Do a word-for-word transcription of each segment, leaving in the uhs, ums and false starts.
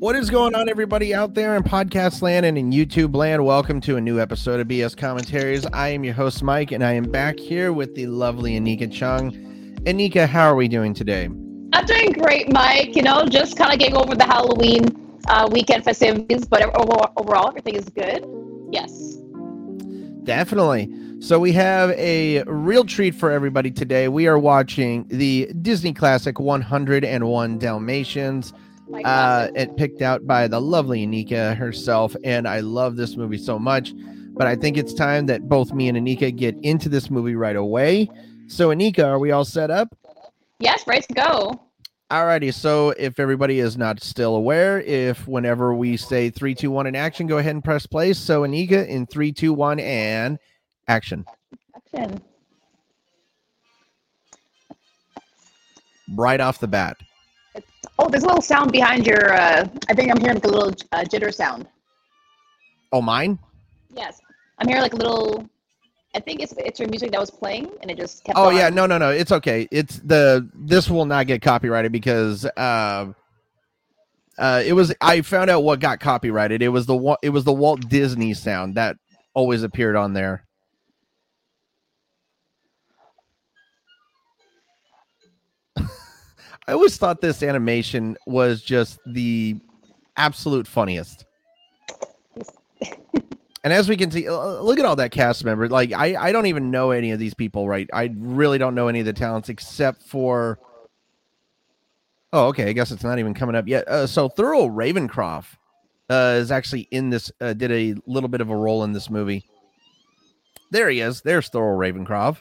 What is going on, everybody out there in podcast land and in YouTube land? Welcome to a new episode of B S Commentaries. I am your host, Mike, and I am back here with the lovely Anika Chung. Anika, how are we doing today? I'm doing great, Mike. You know, just kind of getting over the Halloween uh, weekend festivities, but overall, overall, everything is good. Yes. Definitely. So we have a real treat for everybody today. We are watching the Disney classic one oh one Dalmatians. Uh, it picked out by the lovely Anika herself, and I love this movie so much, but I think it's time that both me and Anika get into this movie right away. So Anika, are we all set up? Yes, ready to go. Alrighty, so if everybody is not still aware, if whenever we say three, two, one and action, go ahead and press play. So Anika, in three, two, one and action. Action. Right off the bat. Oh, there's a little sound behind your, uh, I think I'm hearing like a little uh, jitter sound. Oh, mine? Yes. I'm hearing like a little, I think it's it's your music that was playing and it just kept Oh, on. yeah. No, no, no. It's okay. It's the, this will not get copyrighted because uh, uh, it was, I found out what got copyrighted. It was the it was the Walt Disney sound that always appeared on there. I always thought this animation was just the absolute funniest. And as we can see, look at all that cast member. Like, I, I don't even know any of these people, right? I really don't know any of the talents except for... Oh, okay. I guess it's not even coming up yet. Uh, so Thurl Ravenscroft uh, is actually in this, uh, did a little bit of a role in this movie. There he is. There's Thurl Ravenscroft.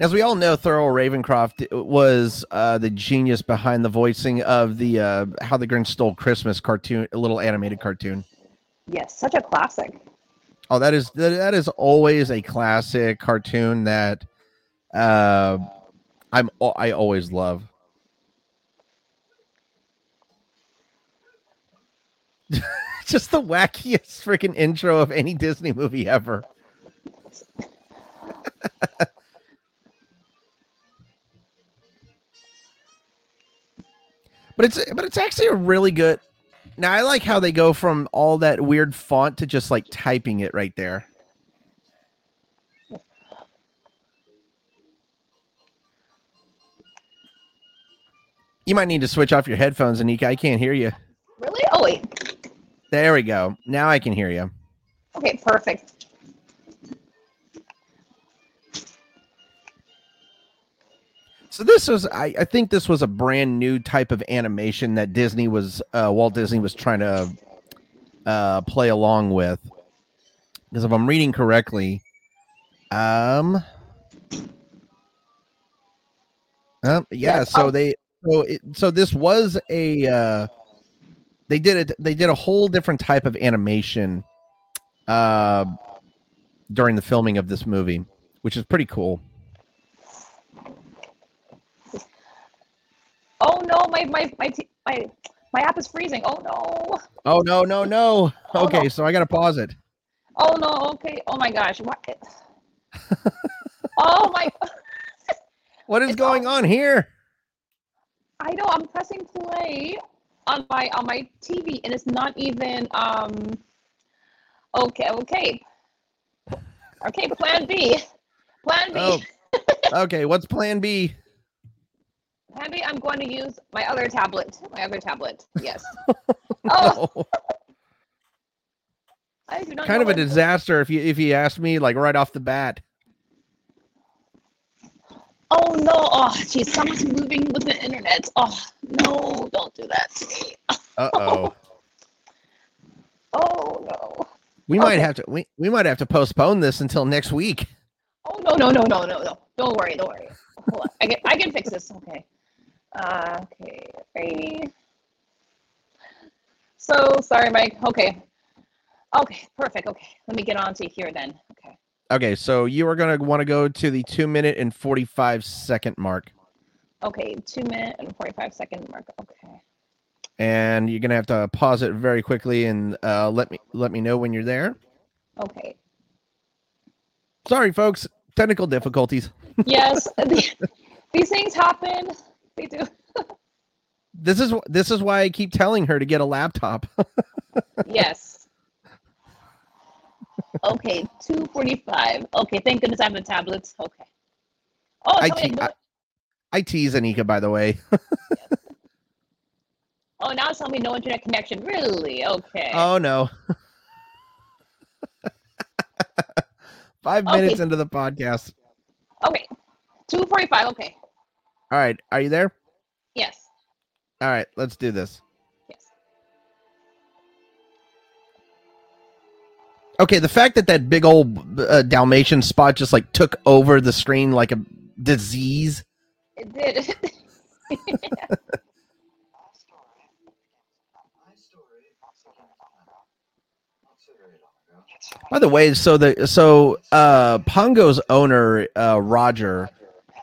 As we all know, Thurl Ravenscroft was uh, the genius behind the voicing of the uh, How the Grinch Stole Christmas cartoon, a little animated cartoon. Yes, such a classic. Oh, that is that is always a classic cartoon that uh, I'm I always love. Just the wackiest freaking intro of any Disney movie ever. But it's but it's actually a really good. Now I like how they go from all that weird font to just like typing it right there. You might need to switch off your headphones, Anika. I can't hear you. Really? Oh wait. There we go. Now I can hear you. Okay, perfect. So this was, I, I think this was a brand new type of animation that Disney was, uh, Walt Disney was trying to uh, play along with. Because if I'm reading correctly, um, uh, yeah. So they, so it, so this was a, uh, they did it. They did a whole different type of animation uh, during the filming of this movie, which is pretty cool. Oh no, my my my my my app is freezing. Oh no. Oh no, no, no. Oh, okay, no. So I gotta pause it. Oh no, okay. Oh my gosh. What? Oh my What is it's going all... on here? I know, I'm pressing play on my on my T V and it's not even um okay, okay. Okay, plan B. Plan B. Oh. Okay, what's plan B? Maybe I'm going to use my other tablet. My other tablet. Yes. Oh. No. I do not kind of a disaster if you if you ask me like right off the bat. Oh no. Oh geez, someone's moving with the internet. Oh no, don't do that to me. Uh-oh. Oh no. We okay. might have to we, we might have to postpone this until next week. Oh no, no, no, no, no, no. Don't worry, don't worry. Hold on. I can I can fix this. Okay. Uh, okay, ready. So sorry, Mike. Okay, okay, perfect. Okay, let me get on to here then. Okay. Okay, so you are gonna want to go to the two minute and forty five second mark. Okay, two minute and forty five second mark. Okay. And you're gonna have to pause it very quickly and uh, let me let me know when you're there. Okay. Sorry, folks. Technical difficulties. Yes, these things happen. They do. This is this is why I keep telling her to get a laptop. Yes. Okay, two forty-five. Okay, thank goodness I have the tablets. Okay. Oh, I, te- I, I tease Anika, by the way. Yes. Oh, now it's telling me no internet connection. Really? Okay. Oh, no. Five okay. minutes into the podcast. Okay. two forty-five. Okay. All right. Are you there? Yes. All right. Let's do this. Yes. Okay. The fact that that big old uh, Dalmatian spot just like took over the screen like a disease. It did. By the way, so the so uh, Pongo's owner, uh, Roger,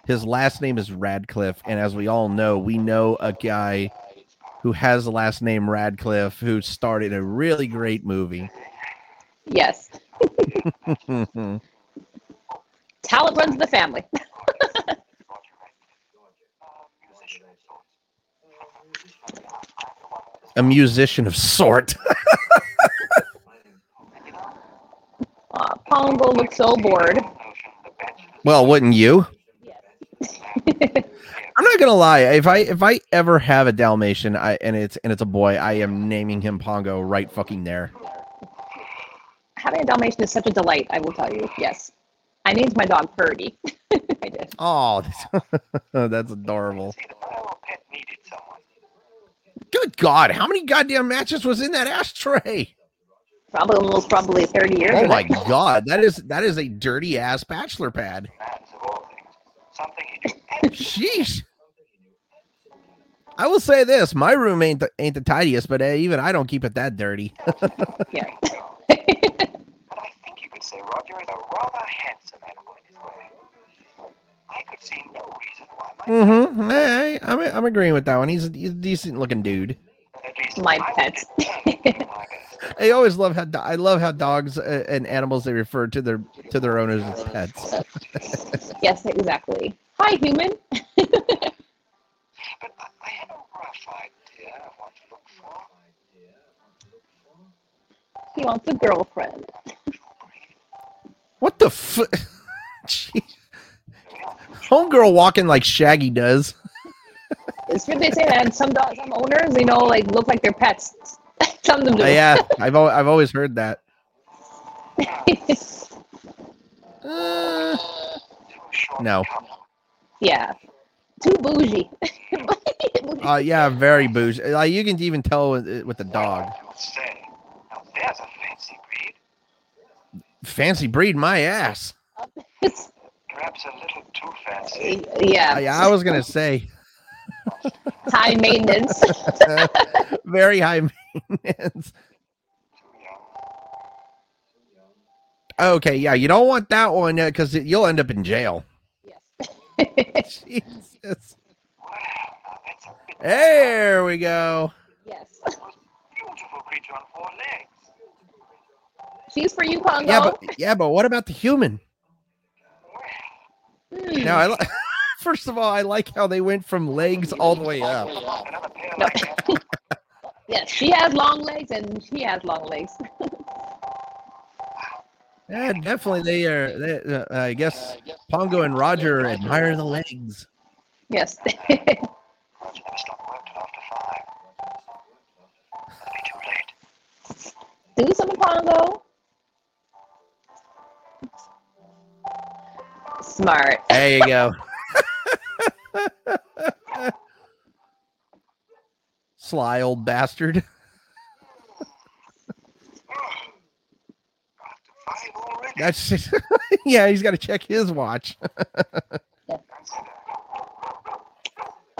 his last name is Radcliffe, and as we all know, we know a guy who has the last name Radcliffe who starred in a really great movie. Yes. Talent runs the family. A musician of sort. Uh, Pongo looks so bored. Well, wouldn't you? Yes. I'm not gonna lie. If I if I ever have a Dalmatian, I and it's and it's a boy, I am naming him Pongo right fucking there. Having a Dalmatian is such a delight. I will tell you. Yes, I named my dog Birdie. I did. Oh, that's, that's adorable. Good God, how many goddamn matches was in that ashtray? Probably almost probably thirty years. Oh my God, that is that is a dirty ass bachelor pad. Sheesh. I will say this: my room ain't the, ain't the tidiest, but even I don't keep it that dirty. Yeah. But I think you could say Roger is a rather handsome animal in his way. I could see no reason why. Mm-hmm. Hey, I'm I'm agreeing with that one. He's a, he's a decent looking dude. My pets. I always love how do- I love how dogs uh, and animals they refer to their to their owners as pets. Yes, exactly. Hi, human. But I, I have a rough idea of what to look for. He wants a girlfriend. What the fuck? Homegirl walking like Shaggy does. It's true they say that some dogs, some owners, you know, like look like their pets. Some of them do. Uh, yeah, I've al- I've always heard that. uh, no. Yeah, too bougie. uh, yeah, very bougie. Like you can even tell with, with the dog. Now there's a fancy breed. Fancy breed, my ass. Perhaps a little too fancy. Yeah. Uh, yeah, I was gonna say. High maintenance. Very high maintenance. Okay, yeah, you don't want that one because uh, you'll end up in jail. Yes. Jesus. Wow, there we go. Yes. Beautiful creature on four legs. She's for you, Pongo. Yeah, but yeah, but what about the human? Mm. Now I. Li- First of all, I like how they went from legs all the way up. No. Yes, she has long legs, and she has long legs. Yeah, definitely. They are. They, uh, I guess Pongo and Roger admire the legs. Yes. Do something, Pongo. Smart. There you go. Sly old bastard. That's just, yeah, he's got to check his watch. Yeah.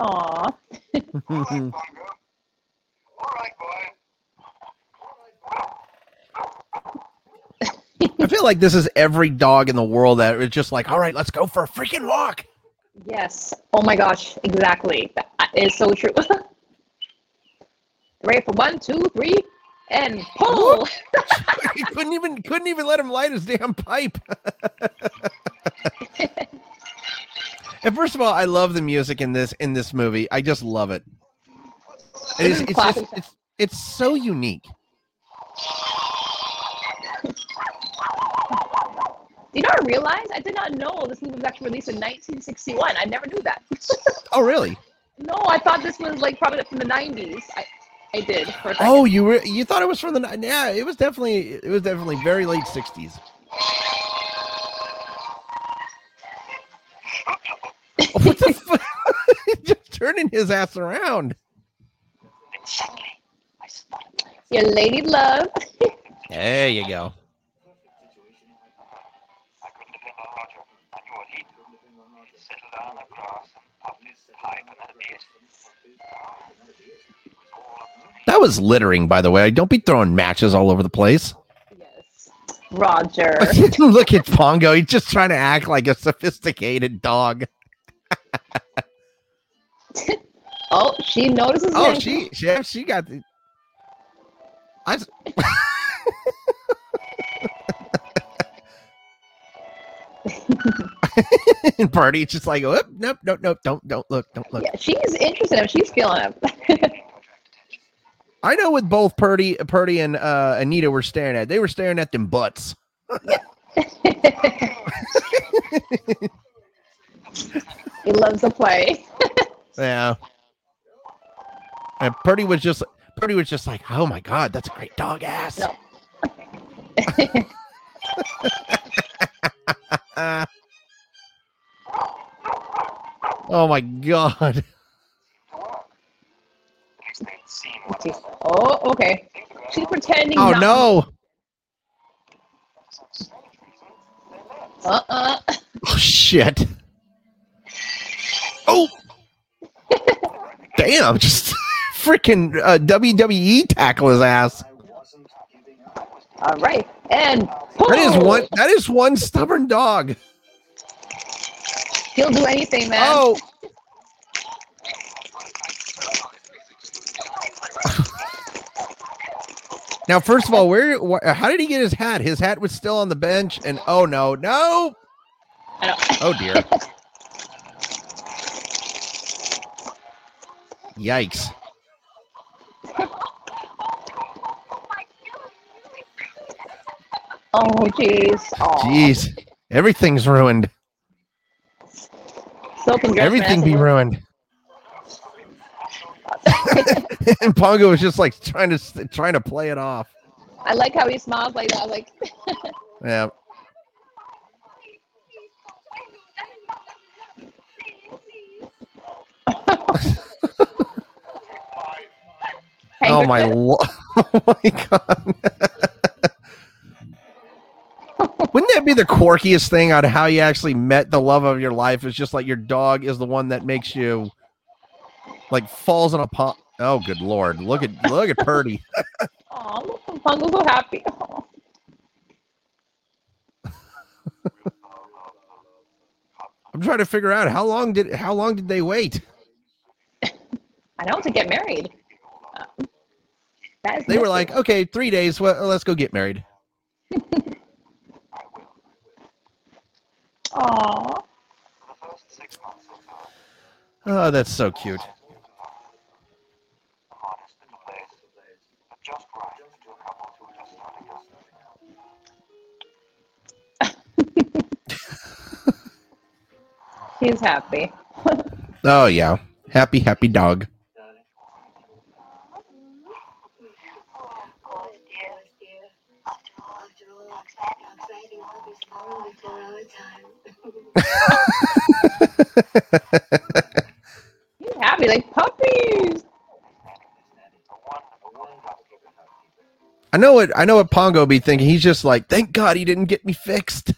Aw. All right, Pongo. All right, boy. I feel like this is every dog in the world that is just like, all right, let's go for a freaking walk. Yes. Oh my gosh. Exactly. That is so true. Ready for one, two, three, and pull. He couldn't even couldn't even let him light his damn pipe. And first of all, I love the music in this in this movie. I just love it. It is, it's, just, it's it's so unique. You know, I realized I did not know this movie was actually released in nineteen sixty-one. I never knew that. Oh, really? No, I thought this was like probably from the nineties. I, I did. For a oh, you were you thought it was from the yeah? It was definitely it was definitely very late sixties. What the fuck? Just turning his ass around. Your lady love. There you go. That was littering, by the way. Don't be throwing matches all over the place. Yes, Roger. Look at Pongo. He's just trying to act like a sophisticated dog. Oh, she notices. Oh, him. she she she got the. I. And Barty's just like, oh, nope, nope, nope, don't, don't look, don't look. Yeah, she's interested in him. She's feeling him. I know what both Purdy, Purdy and uh, Anita were staring at. They were staring at them butts. He loves to play. Yeah. And Purdy was just, Purdy was just like, oh my God, that's a great dog ass. No. Uh, oh my God. Oh, okay. She's pretending. Oh, not- no. Uh-uh. Oh, shit. Oh. Damn. Just freaking uh, W W E tackle his ass. All right. And pull. That is one, that is one stubborn dog. He'll do anything, man. Oh. Now, first of all, where? Wh- how did he get his hat? His hat was still on the bench, and oh no, no! I don't. Oh dear! Yikes! Oh jeez! Jeez! Everything's ruined. Soap and everything be ruined. And Pongo was just like trying to trying to play it off. I like how he smiles like that, like. Yeah. Oh my! Lo- oh my God! Wouldn't that be the quirkiest thing on how you actually met the love of your life? Is just like your dog is the one that makes you. Like falls on a pump. Oh, good Lord. Look at look at Purdy. Aw, look, Pongo's so happy. I'm trying to figure out how long did how long did they wait? I don't to get married. Um, that is they were like, okay, three days. Well, let's go get married. Aw. Oh, that's so cute. He's happy. Oh, yeah. Happy, happy dog. He's happy like puppies. I know what I know what Pongo be thinking. He's just like, thank God he didn't get me fixed.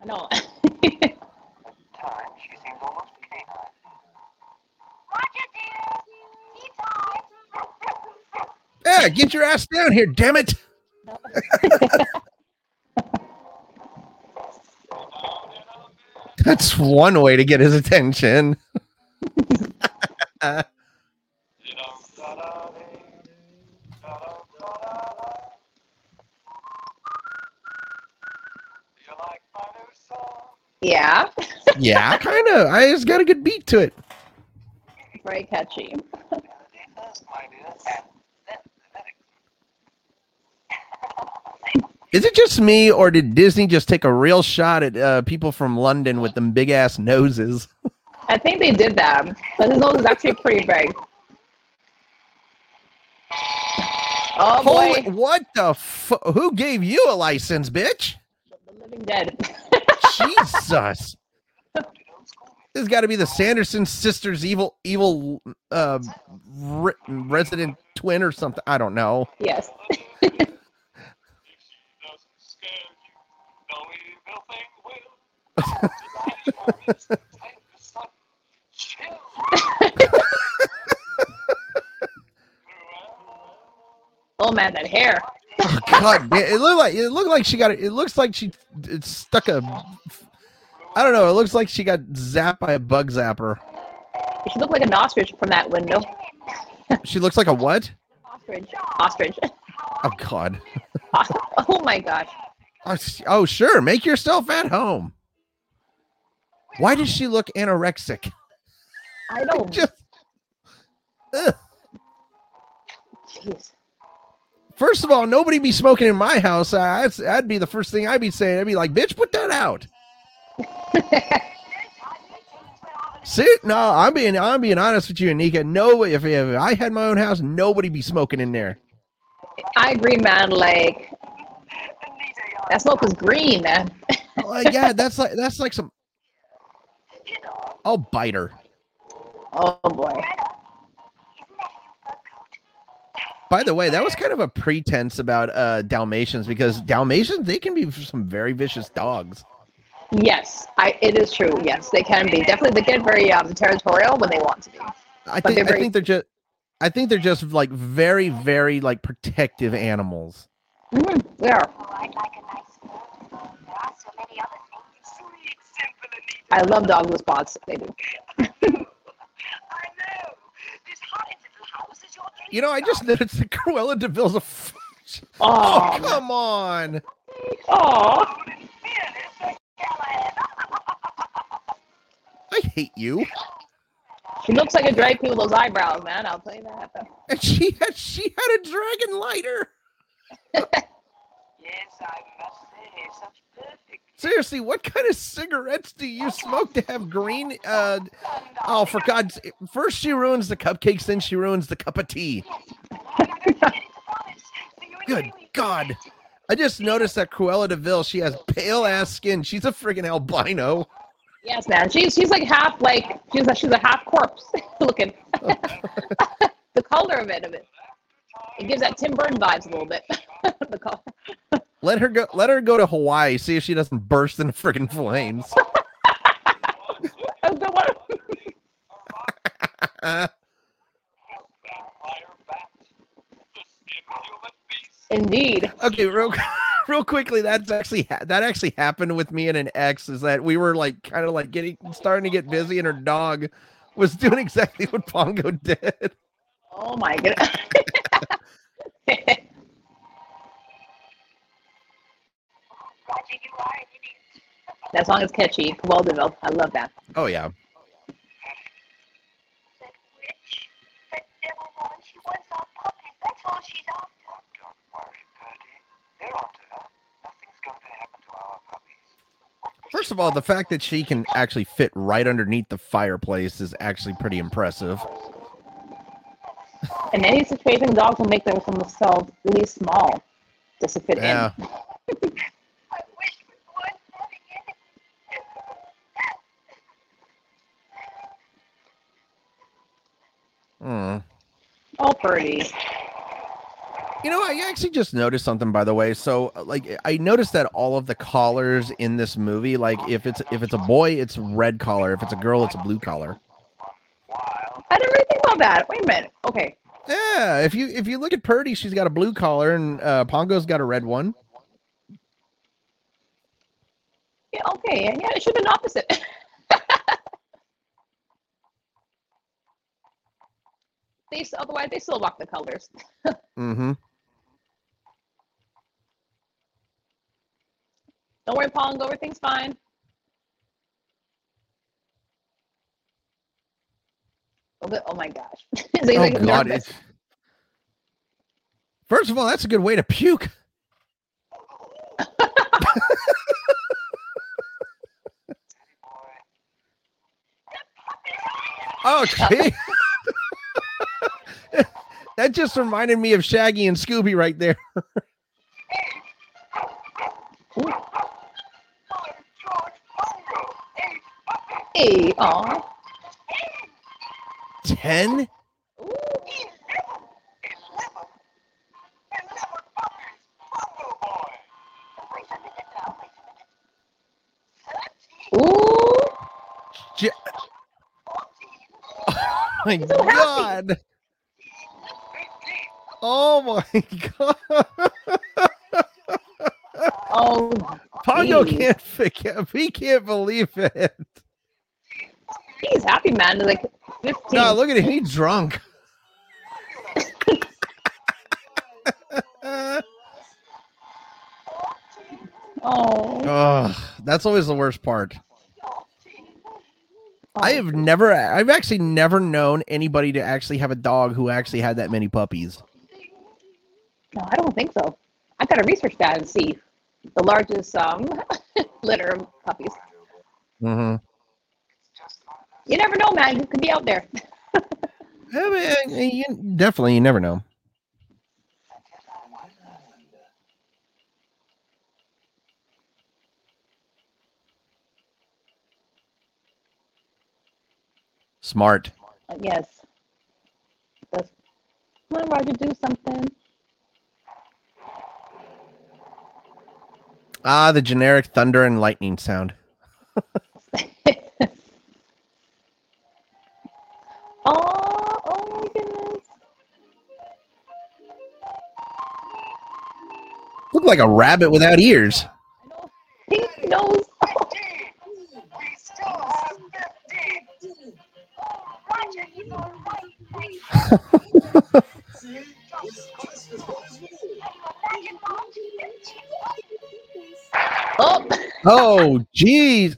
I know. Yeah, get your ass down here, damn it. That's one way to get his attention. Yeah. Yeah, kind of. I just got a good beat to it. Very catchy. Is it just me, or did Disney just take a real shot at uh, people from London with them big-ass noses? I think they did that, but his nose is actually pretty big. Oh, Holy, boy. What the fu- Who gave you a license, bitch? The living dead. Jesus. This has got to be the Sanderson sisters' evil evil uh, re- resident twin or something. I don't know. Yes. Oh man, that hair! Oh, God, it looked like it looked like she got it. It looks like she it stuck a. I don't know. It looks like she got zapped by a bug zapper. She looked like an ostrich from that window. She looks like a what? Ostrich. Ostrich. Oh God. Oh my gosh. Oh, oh sure, make yourself at home. Why does she look anorexic? I don't. Just, ugh. Jeez. First of all, nobody be smoking in my house. I, I'd, I'd be the first thing I'd be saying. I'd be like, "Bitch, put that out." See, no, I'm being, I'm being honest with you, Anika. No, if, if I had my own house, nobody be smoking in there. I agree, man. Like that smoke was green, man. Like, yeah, that's like that's like some. I'll bite her. Oh boy. By the way, that was kind of a pretense about uh, Dalmatians, because Dalmatians, they can be some very vicious dogs. Yes, I, it is true. Yes, they can be. Definitely, they get very um, territorial when they want to be. I think, they're very... I think they're just, I think they're just like very, very like protective animals. Mm-hmm. They are. I love dog response. They do. I know. This hot little house is your dream. You know, I just noticed that Cruella de Vil's a. F- oh, oh, come on. Oh. I hate you. She looks like a dragon with those eyebrows, man. I'll tell you that. And she had she had a dragon lighter. Yes, I must say, such perfect. Seriously, what kind of cigarettes do you smoke to have green? Uh, oh, for God's sake. First she ruins the cupcakes, then she ruins the cup of tea. Good God. I just noticed that Cruella de Vil, she has pale-ass skin. She's a friggin' albino. Yes, man. She's she's like half, like, she's a, she's a half corpse looking. Oh. The color of it, of it. It gives that Tim Burton vibes a little bit. The color. Let her go. Let her go to Hawaii. See if she doesn't burst into freaking flames. Indeed. Okay, real, real quickly. That's actually ha- that actually happened with me and an ex. Is that we were like kind of like getting starting to get busy, and her dog was doing exactly what Pongo did. Oh my goodness. That song is catchy. Well developed. I love that. Oh yeah. First of all, the fact that she can actually fit right underneath the fireplace is actually pretty impressive. In any situation, dogs will make themselves really small just to fit yeah. in. Mm. Oh, pretty. You know, I actually just noticed something, by the way. So, like, I noticed that all of the collars in this movie, like, if it's if it's a boy, it's red collar. If it's a girl, it's a blue collar. I didn't really think about that. Wait a minute. Okay. Yeah, if you if you look at Purdy, she's got a blue collar, and uh, Pongo's got a red one. Yeah. Okay. Yeah, it should have been opposite. They, otherwise, they still rock the colors. Mm-hmm. Don't worry, Pongo. Everything's fine. bit. Oh my gosh. so oh like, God. It's... First of all, that's a good way to puke. Oh, gee. That just reminded me of Shaggy and Scooby right there. Hey, aw. Ten? Ooh. J- oh my so God. Happy. Oh my God. Oh, Pongo can't forget. He can't believe it. He's happy, man. He's like fifteen. No, look at him. He's drunk. oh. oh, that's always the worst part. I have never, I've actually never known anybody to actually have a dog who actually had that many puppies. No, I don't think so. I've got to research that and see the largest um, litter of puppies. Mm-hmm. You never know, man. You could be out there. I mean, you, definitely, you never know. Smart. Yes. That's when Roger do something. Ah, the generic thunder and lightning sound. Oh, oh my goodness. Look like a rabbit without ears. Pink nose. Oh. We still have fifteen. Roger, you know, right, Oh, oh, geez.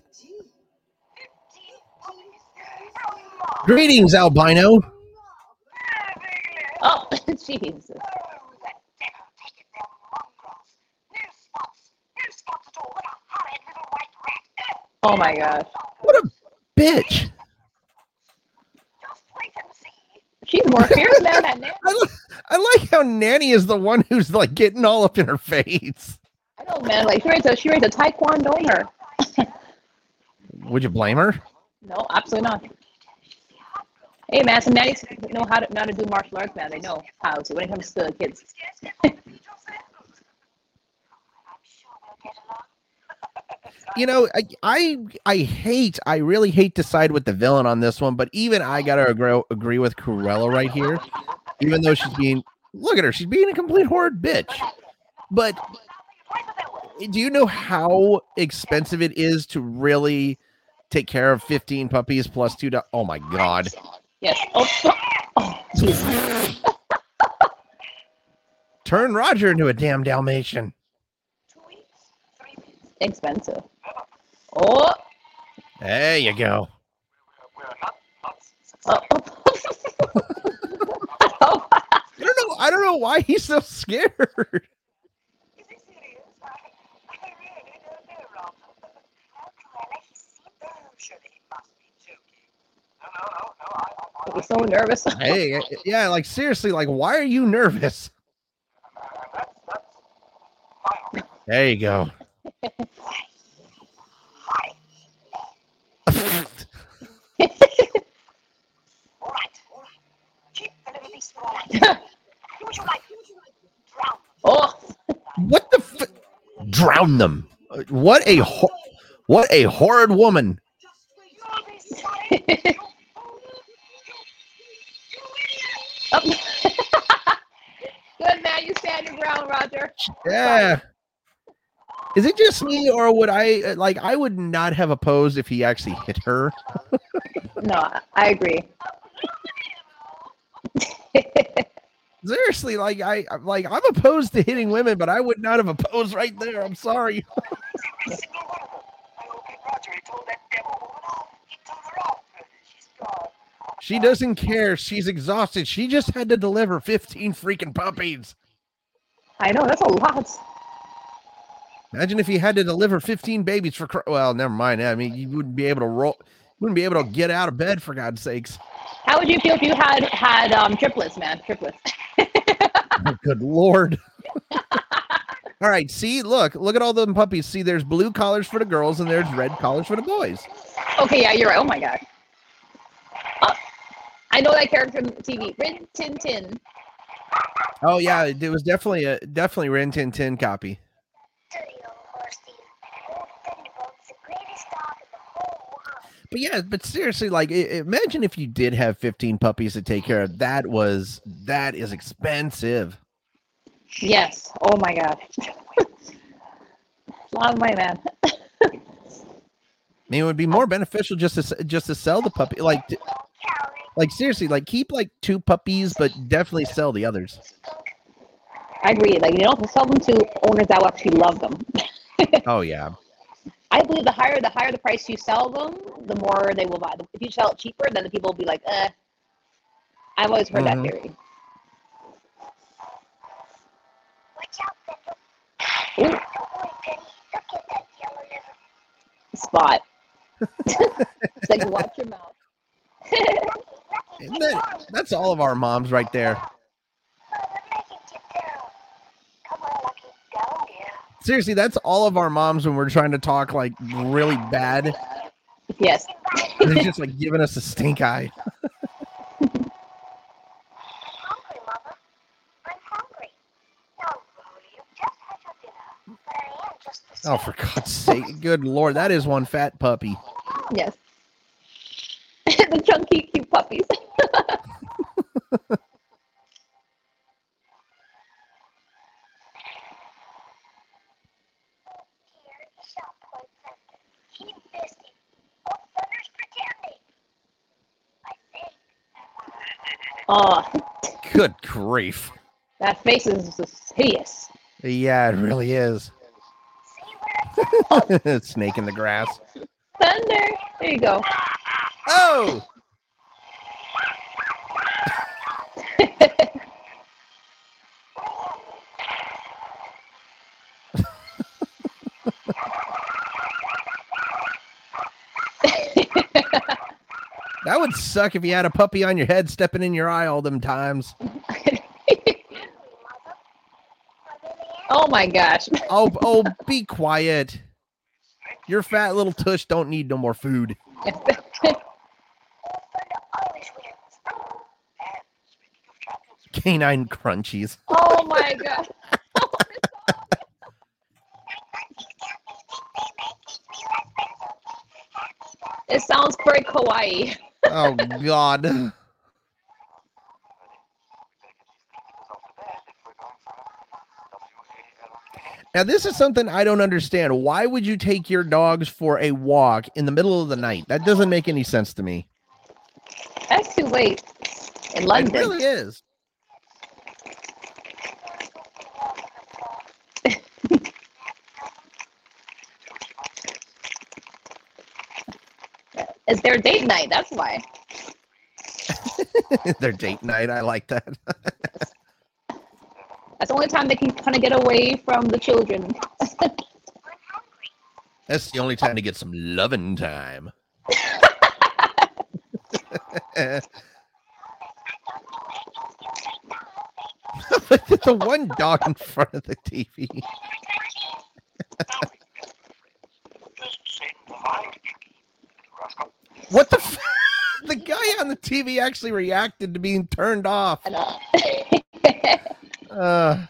Greetings, albino. Oh, Jesus. Oh, my gosh. What a bitch. She's more fierce now than Nanny. I, I like how Nanny is the one who's, like, getting all up in her face. I know, man. Like, she raised a, she raised a taekwondo in her. Would you blame her? No, absolutely not. Hey, man, some nannies know how to, how to do martial arts, man. They know how to when it comes to kids. You know, I, I I hate, I really hate to side with the villain on this one, but even I got to agree, agree with Cruella right here, even though she's being, look at her, she's being a complete horrid bitch. But do you know how expensive it is to really take care of fifteen puppies plus two? Do- oh, my God. Yes. Oh, oh, geez. Turn Roger into a damn Dalmatian. Expensive. Oh. There you go. Oh. I don't know. I don't know why he's so scared. I was so nervous. Hey, yeah, like seriously, like why are you nervous? There you go. Oh, what the? F- drown them! What a ho- what a horrid woman! Oh. Good man, you stand your ground, Roger. Yeah. Is it just me, or would I like? I would not have opposed if he actually hit her. No, I agree. Seriously, like I like I'm opposed to hitting women, but I would not have opposed right there. I'm sorry. She doesn't care. She's exhausted. She just had to deliver fifteen freaking puppies. I know. That's a lot. Imagine if you had to deliver fifteen babies for... Well, never mind. I mean, you wouldn't be able to roll... wouldn't be able to get out of bed, for God's sakes. How would you feel if you had had um, triplets, man? Triplets. Oh, good Lord. All right. See, look, look at all them puppies. See, there's blue collars for the girls and there's red collars for the boys. Okay. Yeah, you're right. Oh my God. Uh, I know that character from T V. Rin Tin Tin. Oh yeah. It was definitely a, definitely Rin Tin Tin copy. But yeah, but seriously, like, imagine if you did have fifteen puppies to take care of. That was, that is expensive. Yes. Oh my God. A lot of money, man. I mean, it would be more beneficial just to just to sell the puppy. Like, to, like seriously, like keep like two puppies, but definitely sell the others. I agree. Like, you don't sell them to owners that will actually love them. Oh yeah. I believe the higher the higher the price you sell them, the more they will buy them. If you sell it cheaper, then the people will be like, eh. I've always heard mm-hmm. that theory. Ooh. Spot. It's like, watch your mouth. That, that's all of our moms right there. Seriously, that's all of our moms when we're trying to talk like really bad. Yes. They're just like giving us a stink eye. Oh, for God's sake. Good Lord. That is one fat puppy. Yes. The chunky, cute puppies. Oh. Good grief. That face is just hideous. Yeah, it really is. Snake in the grass. Thunder. There you go. Oh. That would suck if you had a puppy on your head stepping in your eye all them times. Oh my gosh. oh, oh, be quiet. Your fat little tush don't need no more food. Canine crunchies. Oh my God. It sounds very kawaii. Oh God. Now, this is something I don't understand. Why would you take your dogs for a walk in the middle of the night? That doesn't make any sense to me. That's too late in London. It really is. It's their date night. That's why. Their date night. I like that. That's the only time they can kind of get away from the children. That's the only time to get some loving time. The one dog in front of the T V. What the f- The guy on the T V actually reacted to being turned off. I know. Uh,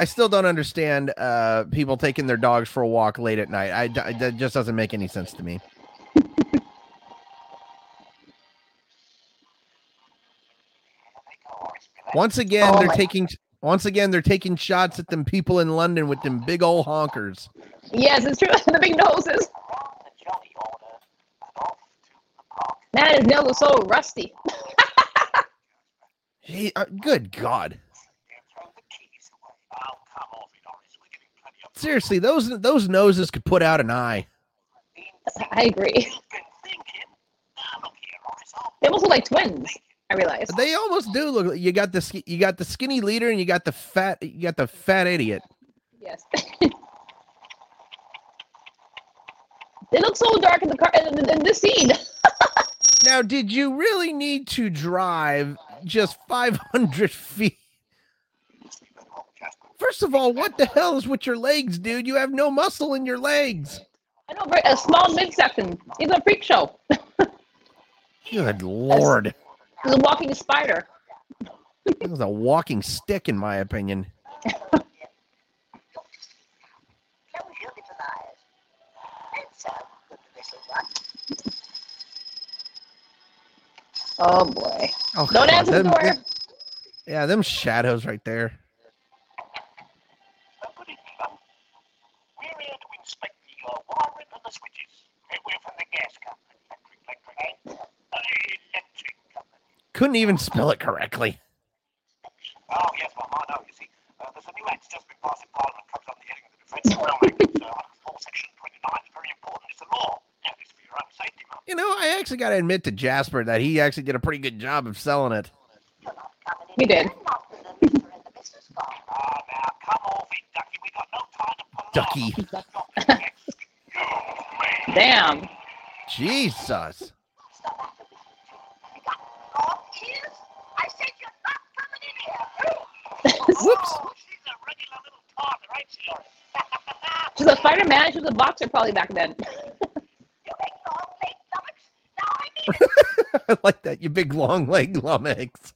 I still don't understand uh, people taking their dogs for a walk late at night. I, I, that just doesn't make any sense to me. Once again, oh, they're taking God. Once again they're taking shots at them people in London with them big old honkers. Yes, it's true. The big noses. Man, his nails are so rusty. He, uh, good God! Seriously, those those noses could put out an eye. I agree. They almost look like twins. I realize they almost do look. You got the you got the skinny leader, and you got the fat you got the fat idiot. Yes. They look so dark in the car in, in this scene. Now, did you really need to drive just five hundred feet? First of all, what the hell is with your legs, dude? You have no muscle in your legs. I know, but a small midsection. It's a freak show. Good Lord. It was a walking spider. It was a walking stick, in my opinion. Oh, boy. Oh, don't answer them, the door. Them, yeah, them shadows right there. Couldn't even spell it correctly. Oh, yes, well, I know, you see. Uh, there's a new act just been passed in Parliament, comes up the heading of the Defence Railway Act, uh, Section twenty-nine. It's very important. It's a law. And it's for your own safety, Mum. You know, I actually got to admit to Jasper that he actually did a pretty good job of selling it. He did. Ah, now, come off it, Ducky. We got no time to pull Ducky. Damn. Jesus. Whoops. Oh, she's a regular little talk, right? She she's a fighter man, she was a boxer probably back then. You big long leg lummox. Now I mean it. I like that, you big long leg lummox.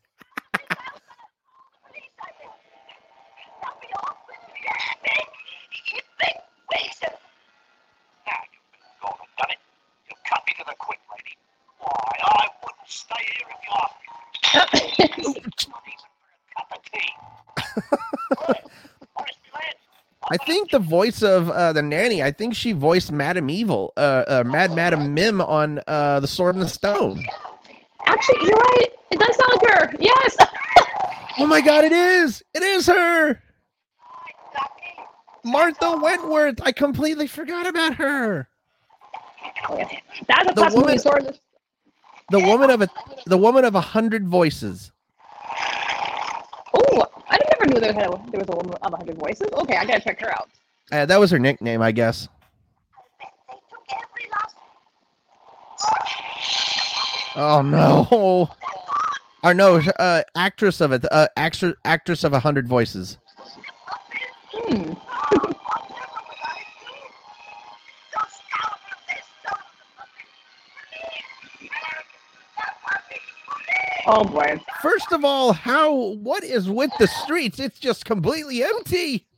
I think the voice of uh, the nanny, I think she voiced Madame Evil, uh, uh, Mad Madame Mim on uh, The Sword in the Stone. Actually, you're right. It does sound like her. Yes. Oh, my God, it is. It is her. Martha Wentworth. I completely forgot about her. That's a classic movie, Sword in the Stone. The woman of a the woman of a hundred voices. Oh, I never knew there was a woman of a hundred voices. Okay, I gotta check her out. Uh, that was her nickname, I guess. Oh no! Or no, uh, actress of it, uh, actress actress of a hundred voices. Hmm. Oh boy. First of all, how what is with the streets? It's just completely empty.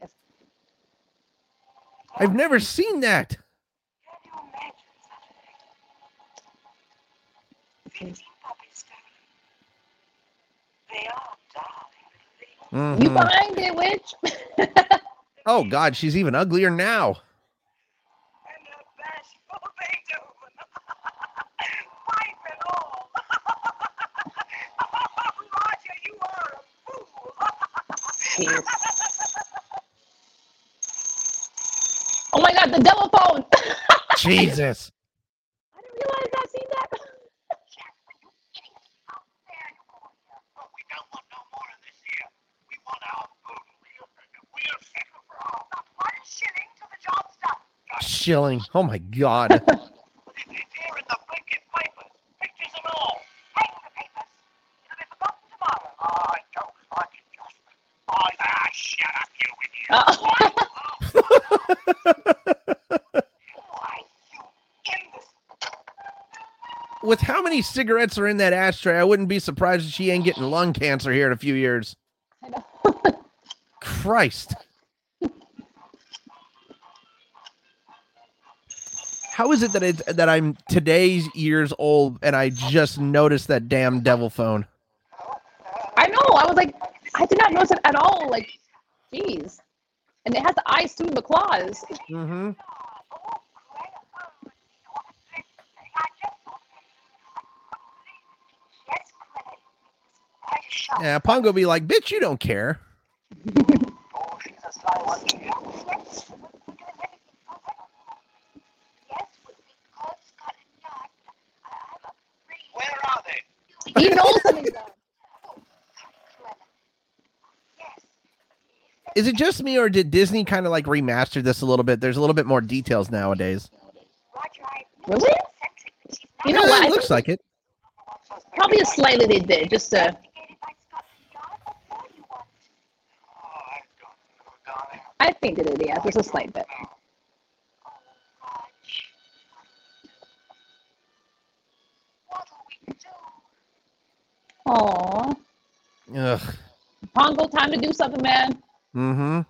Yes. I've never seen that. Can you imagine such a thing? They are darling. You find it, witch? Oh God, she's even uglier now. Oh my God, the devil phone! Jesus! I didn't realize I'd seen that. We don't want no more of this here. We want our food. We'll settle for all. Not one shilling till the job's done. Shilling? Oh my God! With how many cigarettes are in that ashtray, I wouldn't be surprised if she ain't getting lung cancer here in a few years. I know. Christ. How is it that it's, that I'm today's years old and I just noticed that damn devil phone? I know. I was like, I did not notice it at all. Like, geez. And it has the eyes too, the claws. Mm-hmm. Yeah, Pongo be like, bitch, you don't care. Where are they? He knows them. Is it just me, or did Disney kind of like remaster this a little bit? There's a little bit more details nowadays. Really? You know yeah, what? It looks like it. Probably a slightly they did, just uh. To... I think it is, yeah. There's a slight bit. Aw. Ugh. Pongo, time to do something, man. Mm-hmm.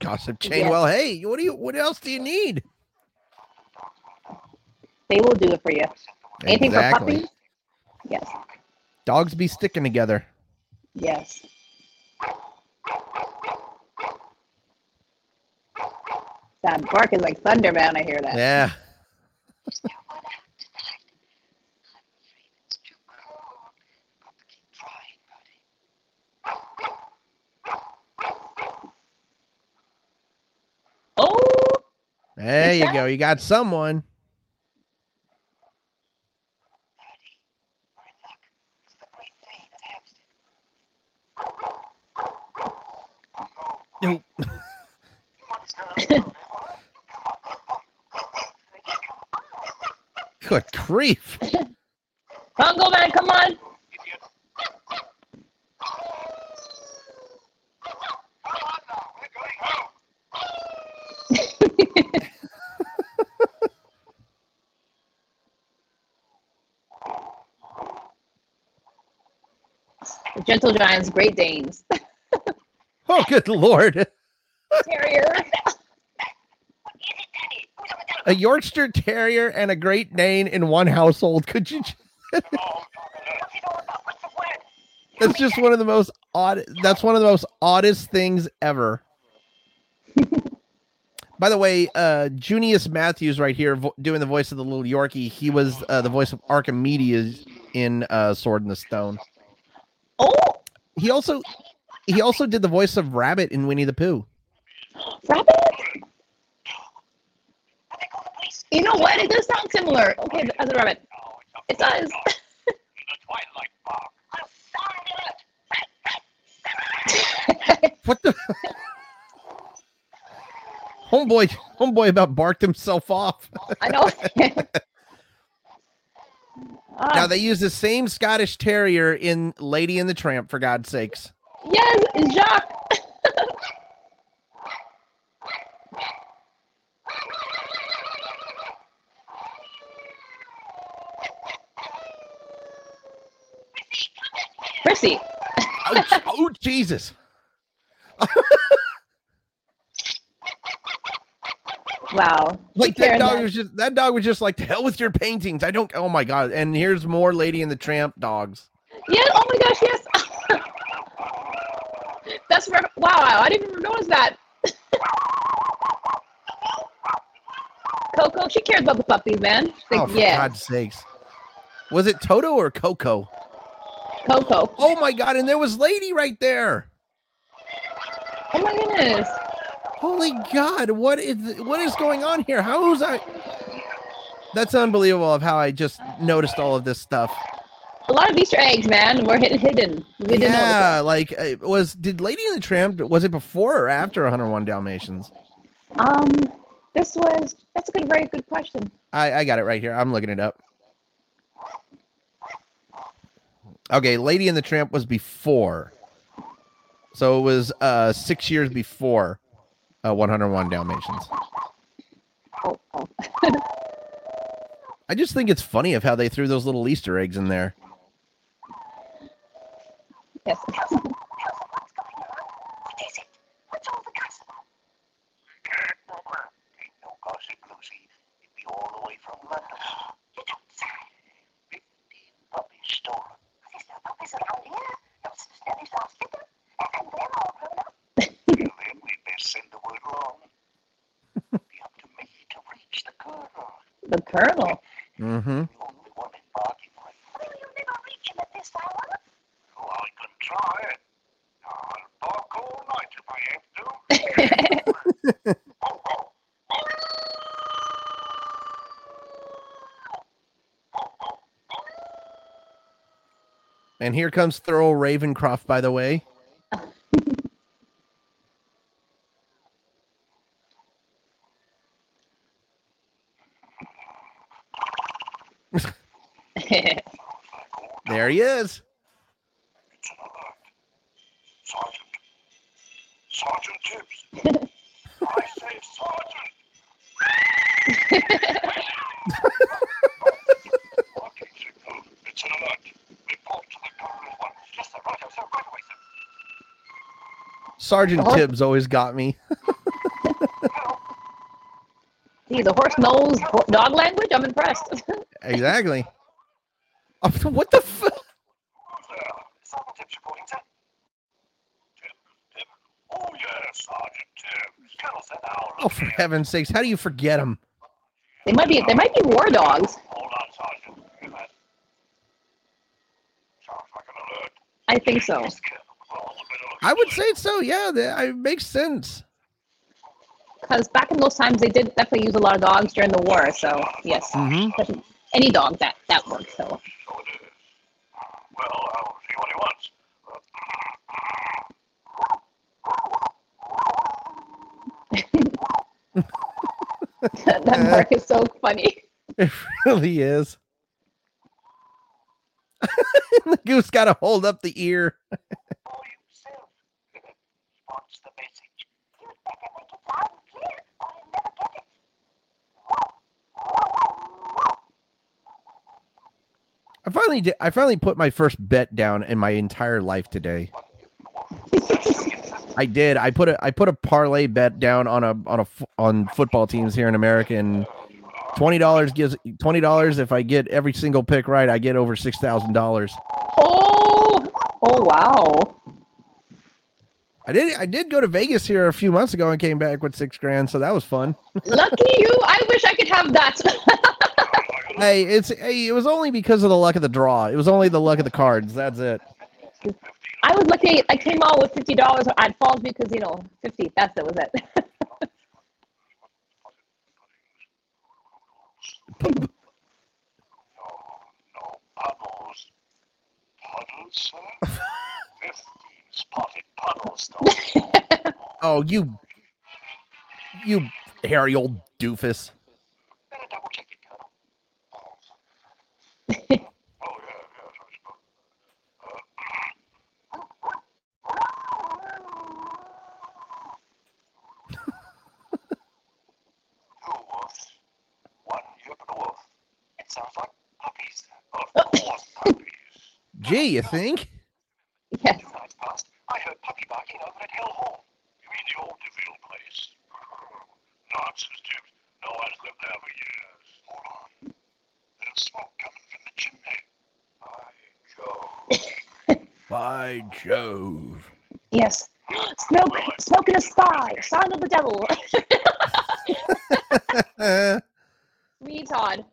Gossip chain. Yeah. Well, hey, what do you? What else do you need? They will do it for you. Exactly. Anything for puppies? Yes. Dogs be sticking together. Yes. That bark is like thunder, man. I hear that. Yeah. There you go. You got someone. Nope. Good grief. Pongo man, come on. Gentle Giants, Great Danes. Oh, good Lord. Terrier. A Yorkshire Terrier and a Great Dane in one household. Could you? Just... that's just one of the most odd. That's one of the most oddest things ever. By the way, uh, Junius Matthews right here vo- doing the voice of the little Yorkie. He was uh, the voice of Archimedes in uh, Sword in the Stone. Oh, he also he also did the voice of Rabbit in Winnie the Pooh. Rabbit? You know what? It does sound similar. Okay, as a rabbit, it does. What the? Homeboy, homeboy about barked himself off. I know. Now, they use the same Scottish Terrier in Lady and the Tramp, for God's sakes. Yes, Jacques. Prissy. oh, oh, Jesus. Wow. Like that dog that. was just that dog was just like, to hell with your paintings. I don't oh my God. And here's more Lady and the Tramp dogs. Yeah, oh my gosh, yes. That's where, wow, wow, I didn't even notice that. Coco, she cares about the puppies, man. Like, oh, for yeah. God's sakes. Was it Toto or Coco? Coco. Oh my God, and there was Lady right there. Oh my goodness. Holy God! What is what is going on here? How was I? That's unbelievable of how I just noticed all of this stuff. A lot of Easter eggs, man. Were hidden. We didn't yeah, like it was did Lady and the Tramp? Was it before or after one oh one Dalmatians? Um, this was. That's a good, very good question. I I got it right here. I'm looking it up. Okay, Lady and the Tramp was before, so it was uh six years before. Uh, one oh one Dalmatians. Oh, oh. I just think it's funny of how they threw those little Easter eggs in there. Yes. Send the word wrong. It'll be up to me to reach the colonel. the colonel. Mm-hmm. Will you never reach him at this hour? Oh, I can try it. I'll bark all night if I have to. And here comes Thurl Ravenscroft, by the way. There he is. It's an alert. Sergeant. Sergeant Tibbs. I say Sergeant. It's an alert. Report to the colonel. Yes, sir. Right, sir. Right away, sir. Sergeant horse- Tibbs always got me. He's a horse knows dog language. I'm impressed. Exactly. What the fuck? Sergeant Tibbs reporting, sir. Tibbs. Oh, yes, Sergeant Tibbs. Colonel said now. Oh, for heaven's sakes, how do you forget him? They might be, they might be war dogs. Hold on, Sergeant. Sounds like an alert. I think so. I would say so, yeah. It makes sense. Because back in those times, they did definitely use a lot of dogs during the war, so, yes. Mm-hmm. Any dog that, that works, so. So it is. Well, I'll see what he wants. That bark is so funny. It really is. The goose got to hold up the ear. For yourself. What's the message? You'd better make it loud and clear, or you'll never get it. I finally did, I finally put my first bet down in my entire life today. I did. I put a I put a parlay bet down on a on a on football teams here in America, and twenty dollars gives twenty dollars if I get every single pick right, I get over six thousand dollars. Oh! Oh wow. I did I did go to Vegas here a few months ago and came back with six grand, so that was fun. Lucky you. I wish I could have that. Hey, it's hey, it was only because of the luck of the draw. It was only the luck of the cards. That's it. I was lucky. I came out with fifty dollars. I'd fall because you know fifty. That's that was it. no, no puddles. Puddles, sir. Fifty spotted puddles. No. Oh, you, you hairy old doofus. Gee, you think? Yes. Two nights past, I heard puppy barking over at Hell Hall. You mean the old DeVille place? Nonsense, Tibbs. No one's lived there for years. Hold on. There's smoke coming from the chimney. By Jove. By Jove. Yes. Smoke, smoke in the sky. Sign of the devil. Sweet Todd.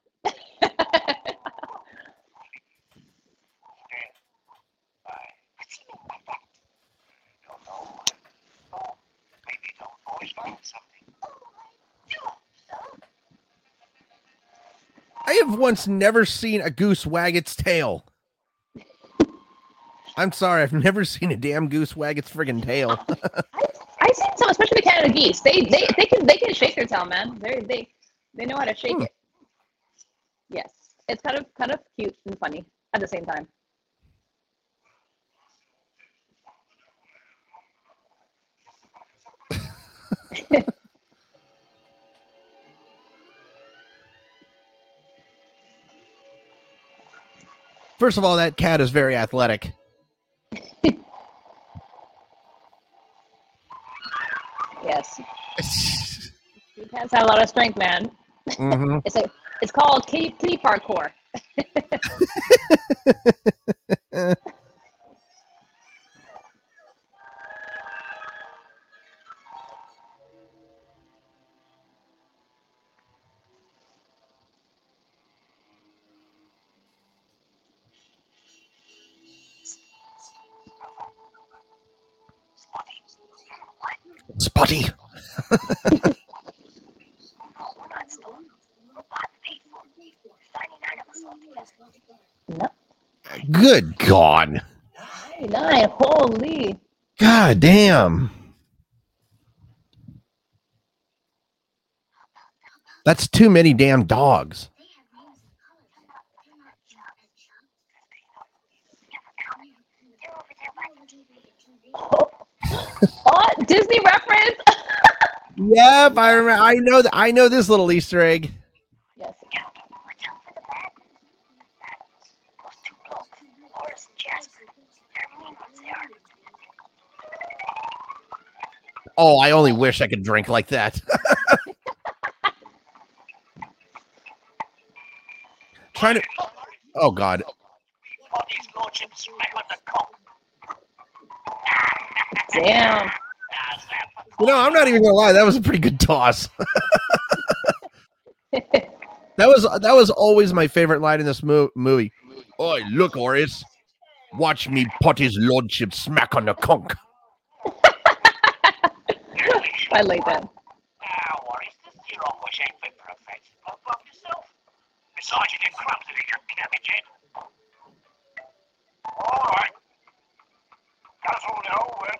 I have once never seen a goose wag its tail. I'm sorry, I've never seen a damn goose wag its friggin' tail. I, I've seen some, especially the Canada geese. They they they can they can shake their tail, man. They they they know how to shake hmm. it. Yes, it's kind of kind of cute and funny at the same time. First of all, that cat is very athletic. Yes. He has had a lot of strength, man. Mm-hmm. It's a, it's called kitty, kitty parkour. naughty. Good God. Nine, holy. God damn. That's too many damn dogs. Oh, oh, Disney reference. Yep, I remember. I know that. I know this little Easter egg. Yes. Oh, I only wish I could drink like that. Trying to. Oh God. Damn. You know, I'm not even gonna lie. That was a pretty good toss. that was that was always my favorite line in this mo- movie. Oi, look, Horace. Watch me pot his lordship smack on the conch. I like that. Now, Horace, this is your own wish ain't fit for a face. Go fuck yourself. Besides, you get crumbs and eat your cabbage head. All right. That's all the whole work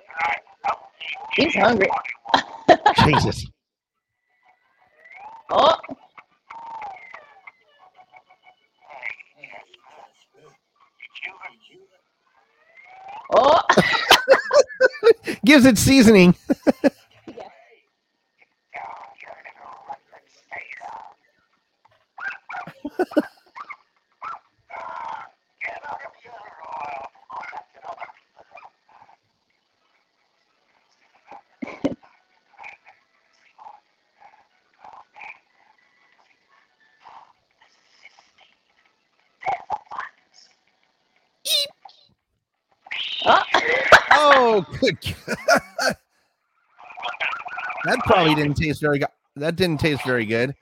tonight. He's hungry. Jesus. Oh. Oh. Gives it seasoning. Yeah. Oh, good. That probably didn't taste very good. That didn't taste very good.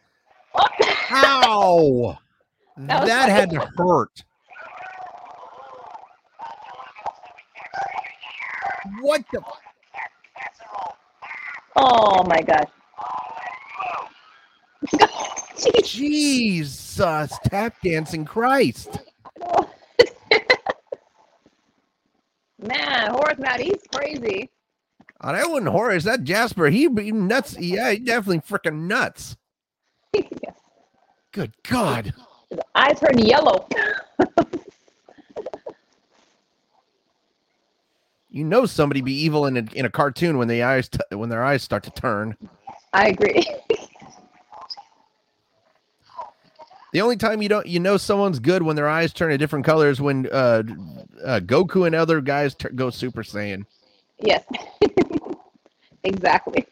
Ow! That, that had to hurt. What the? Oh my gosh. Jesus, tap dancing Christ. Man, Horace, man, he's crazy. Oh, that wasn't Horace. That Jasper, he be nuts. Yeah, he definitely freaking nuts. Yes. Good God. His eyes turned yellow. You know somebody be evil in a, in a cartoon when the eyes t- when their eyes start to turn. I agree. The only time you don't you know someone's good when their eyes turn a different color is when uh, uh, Goku and other guys t- go Super Saiyan. Yes, exactly.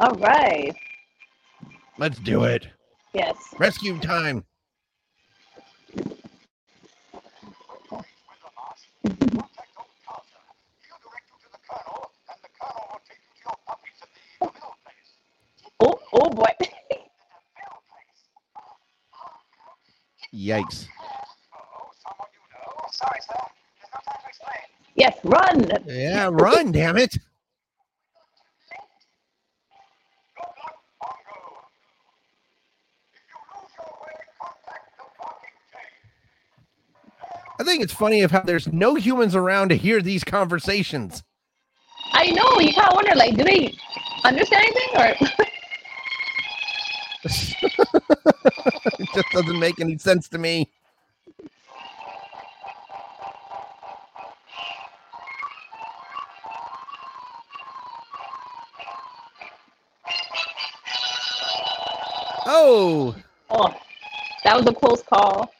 All right. Let's do it. Yes. Rescue time. Oh, oh boy. Yikes. Yes, run. Yeah, run, damn it. I think it's funny of how there's no humans around to hear these conversations. I know. You kind of wonder, like, do they understand anything? Or it just doesn't make any sense to me. Oh. Oh, that was a close call.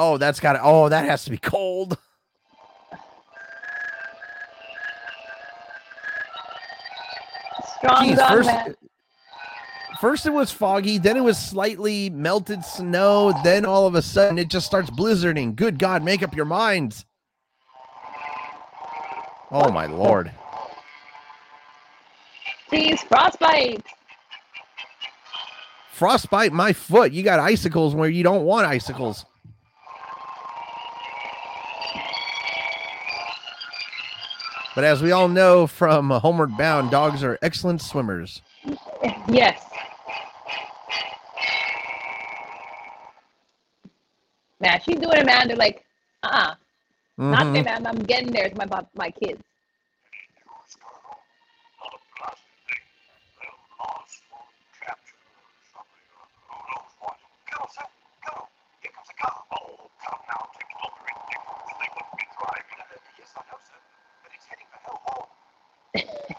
Oh, that's got to, oh, that has to be cold. Strong. Jeez, dog, first, man. First it was foggy, then it was slightly melted snow, then all of a sudden it just starts blizzarding. Good God, make up your minds. Oh my lord. Please, frostbite. Frostbite my foot. You got icicles where you don't want icicles. But as we all know from Homeward Bound, dogs are excellent swimmers. Yes. Man, she's doing it, man. They're like, uh-uh. Mm-hmm. Not today, man. I'm getting there to my, my kids.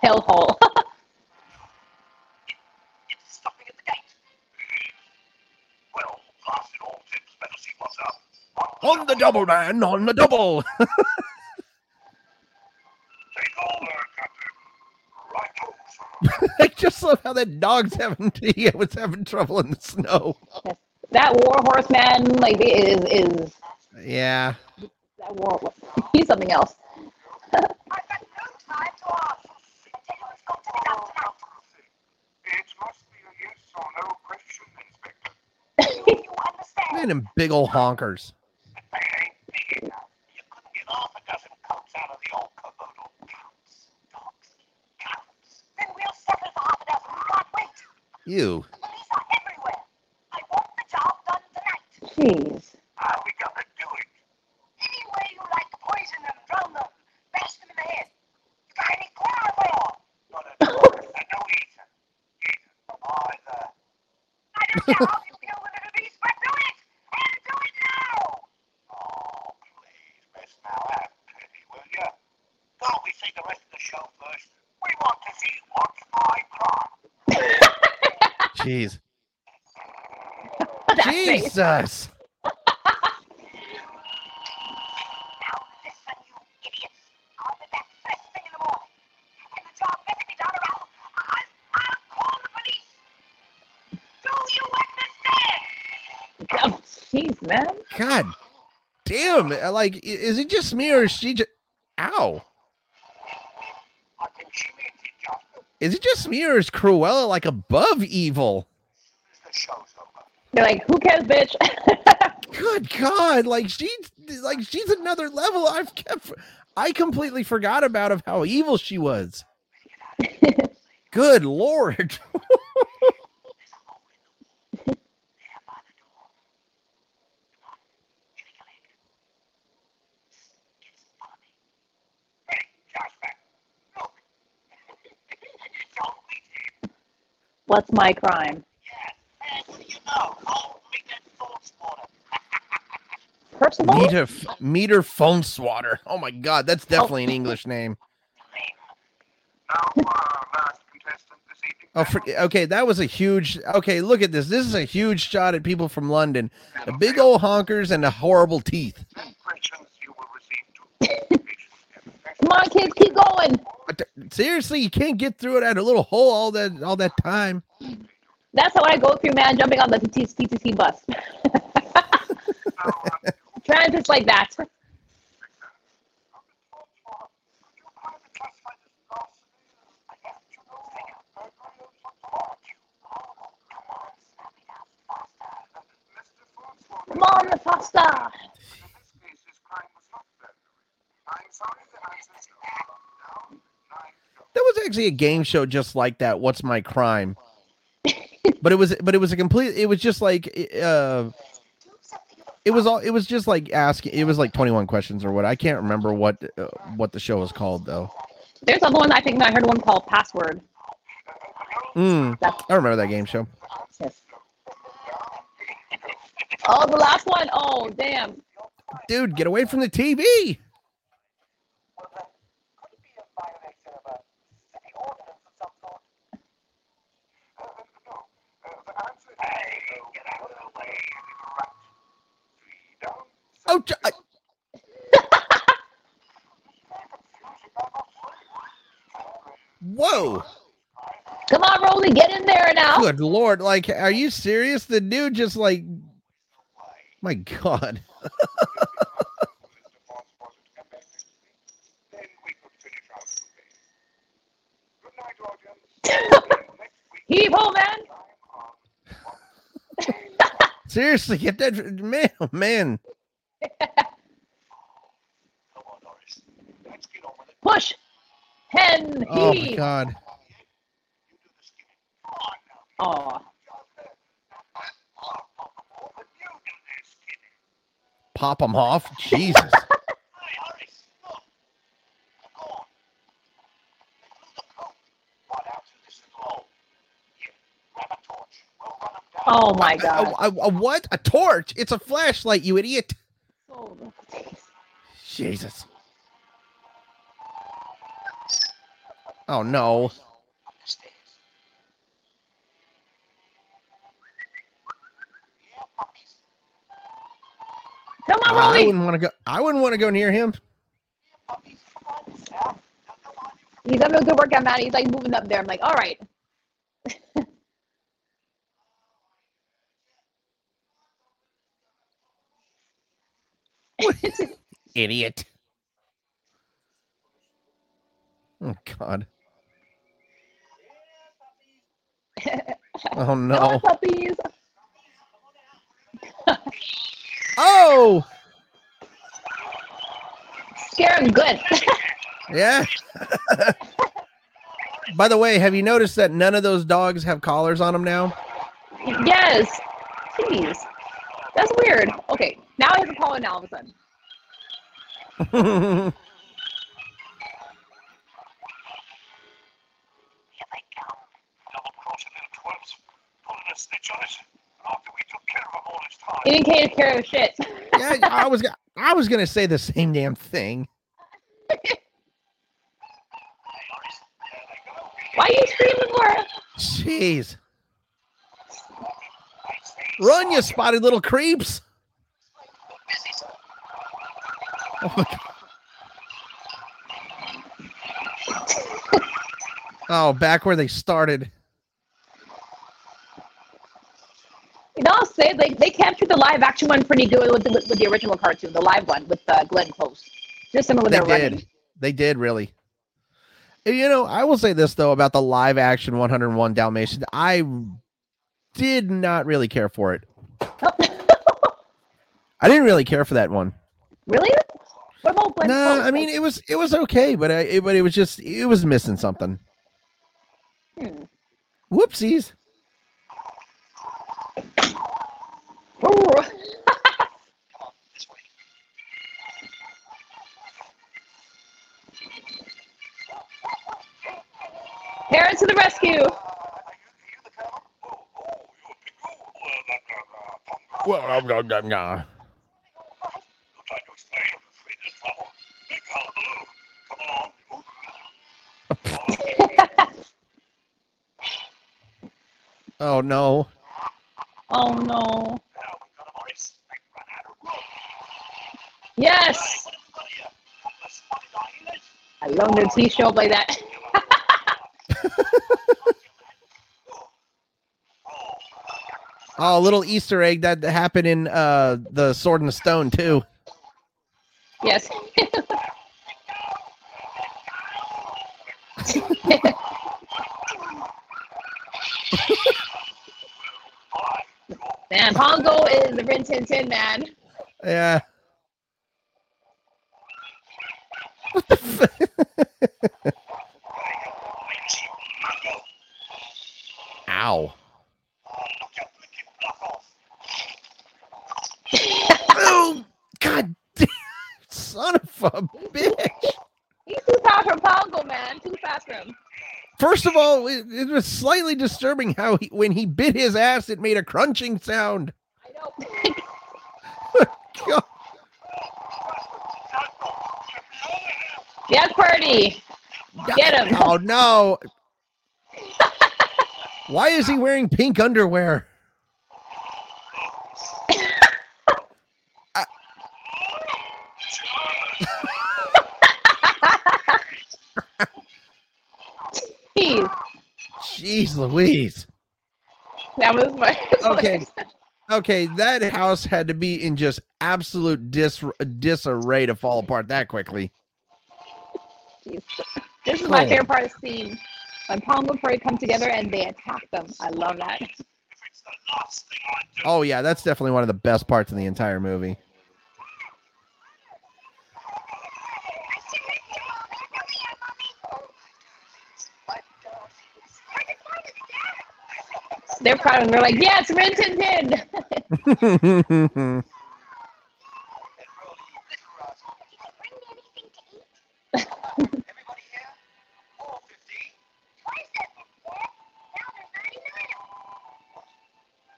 Hellhole. It's stopping at the gate. Well, last in all tips, better see what's up. On the double, man, on the double. Take over, Captain. Right. I just love how that dog's having he was having trouble in the snow. That warhorse man, like is is. Yeah. That war. He's something else. And big old honkers. They ain't big enough. You couldn't get half a dozen coats out of the old kimono. Coats, dogs, coats. Then we'll settle for half a dozen. God, wait. You. The police are everywhere. I want the job done tonight. Jeez. How are we gonna do it? Any way you like to poison them, drown them, bash them in the head. You got any clown there? Not a dog. I know either. Either. Either. I don't know how you feel with it. Jeez. Jesus. Now listen, you idiots. I'll be back first thing in the morning. And the job better be done around. I'll, I'll call the police. Do you understand? Oh, jeez, man. God damn. Like, is it just me or is she just... Ow. Is it just me or is Cruella like above evil? They're like, who cares, bitch? Good God! Like she's like she's another level. I've kept. I completely forgot about of how evil she was. Good Lord. What's my crime? Yeah, what do you know? I'll make that phone swatter. Percival? Meter, meter phone swatter. Oh my God, that's definitely oh. an English name. Now, our last contestant this evening. Oh, for, okay, that was a huge. Okay, look at this. This is a huge shot at people from London. The big old honkers and the horrible teeth. Come on, kids, keep going. Seriously, you can't get through it at a little hole all that all that time. That's how I go through, man, jumping on the T T C bus. Transits like that. Come on, faster. There was actually a game show just like that. What's my crime? But it was, but it was a complete. It was just like, uh, it was all. It was just like asking. It was like twenty-one questions or what. I can't remember what uh, what the show was called though. There's another one. I think I heard one called Password. Mm, I remember that game show. Yes. Oh, the last one. Oh, damn. Dude, get away from the T V. Oh, I... Whoa. Come on, Rolly, get in there now. Good Lord. Like, are you serious? The dude just like, my God. Then we could finish Heave ho, man! Seriously, get that man, oh, man. Push, hen, oh heave. My God! Oh. Pop them off, Jesus. Oh my God! A, a, a what? A torch? It's a flashlight, you idiot! Oh, Jesus! Oh no! Come on, Rolly! I wouldn't want to go. I wouldn't want to go near him. He's having a good workout, Matt. He's like moving up there. I'm like, all right. Idiot. Oh, God. Oh, no. Come on, puppies. Oh! Scare him good. Yeah. By the way, have you noticed that none of those dogs have collars on them now? Yes. Jeez. That's weird. Okay. Now I have a collar now all of a sudden. Here they come. Double crossing their twelves, pulling a snitch on us after we took care of them all this time. You didn't take care of shit. Yeah, I was I was gonna say the same damn thing. Why are you screaming, Laura? Jeez. Run, you spotted little creeps. Oh my God. Oh, back where they started. You know, I'll say they, they captured the live action one pretty good with the, with the original cartoon, the live one with uh, Glenn Close. Just similar to their running. They did, really. And, you know, I will say this, though, about the live action one oh one Dalmatians. I did not really care for it. I didn't really care for that one. Really? What about Glenn Close? No, I mean it was it was okay, but I, it, but it was just it was missing something. Hmm. Whoopsies! Ooh. Parents to the rescue! Well, I'm gonna. Oh no. Oh no. Yes. I love their T show like that. Oh, a little Easter egg that happened in uh the Sword in the Stone too. Yes. Man, Pongo is the Rin Tin Tin man. Yeah. What the f- Ow. Oh, God damn. Son of a bitch. He's too fast for Pongo, man. Too fast for him. First of all, it, it was slightly disturbing how he, when he bit his ass, it made a crunching sound. I know. God. Yes, Purdy. Get him. Oh, no. Why is he wearing pink underwear? I... Jeez Louise. That was my okay. Okay, that house had to be in just absolute dis- disarray to fall apart that quickly. Jeez. This is my favorite part of the scene. when Tom and Furry come together and they attack them. I love that. Oh yeah, that's definitely one of the best parts in the entire movie. They're proud and they're like, yes, Rin Tin Tin.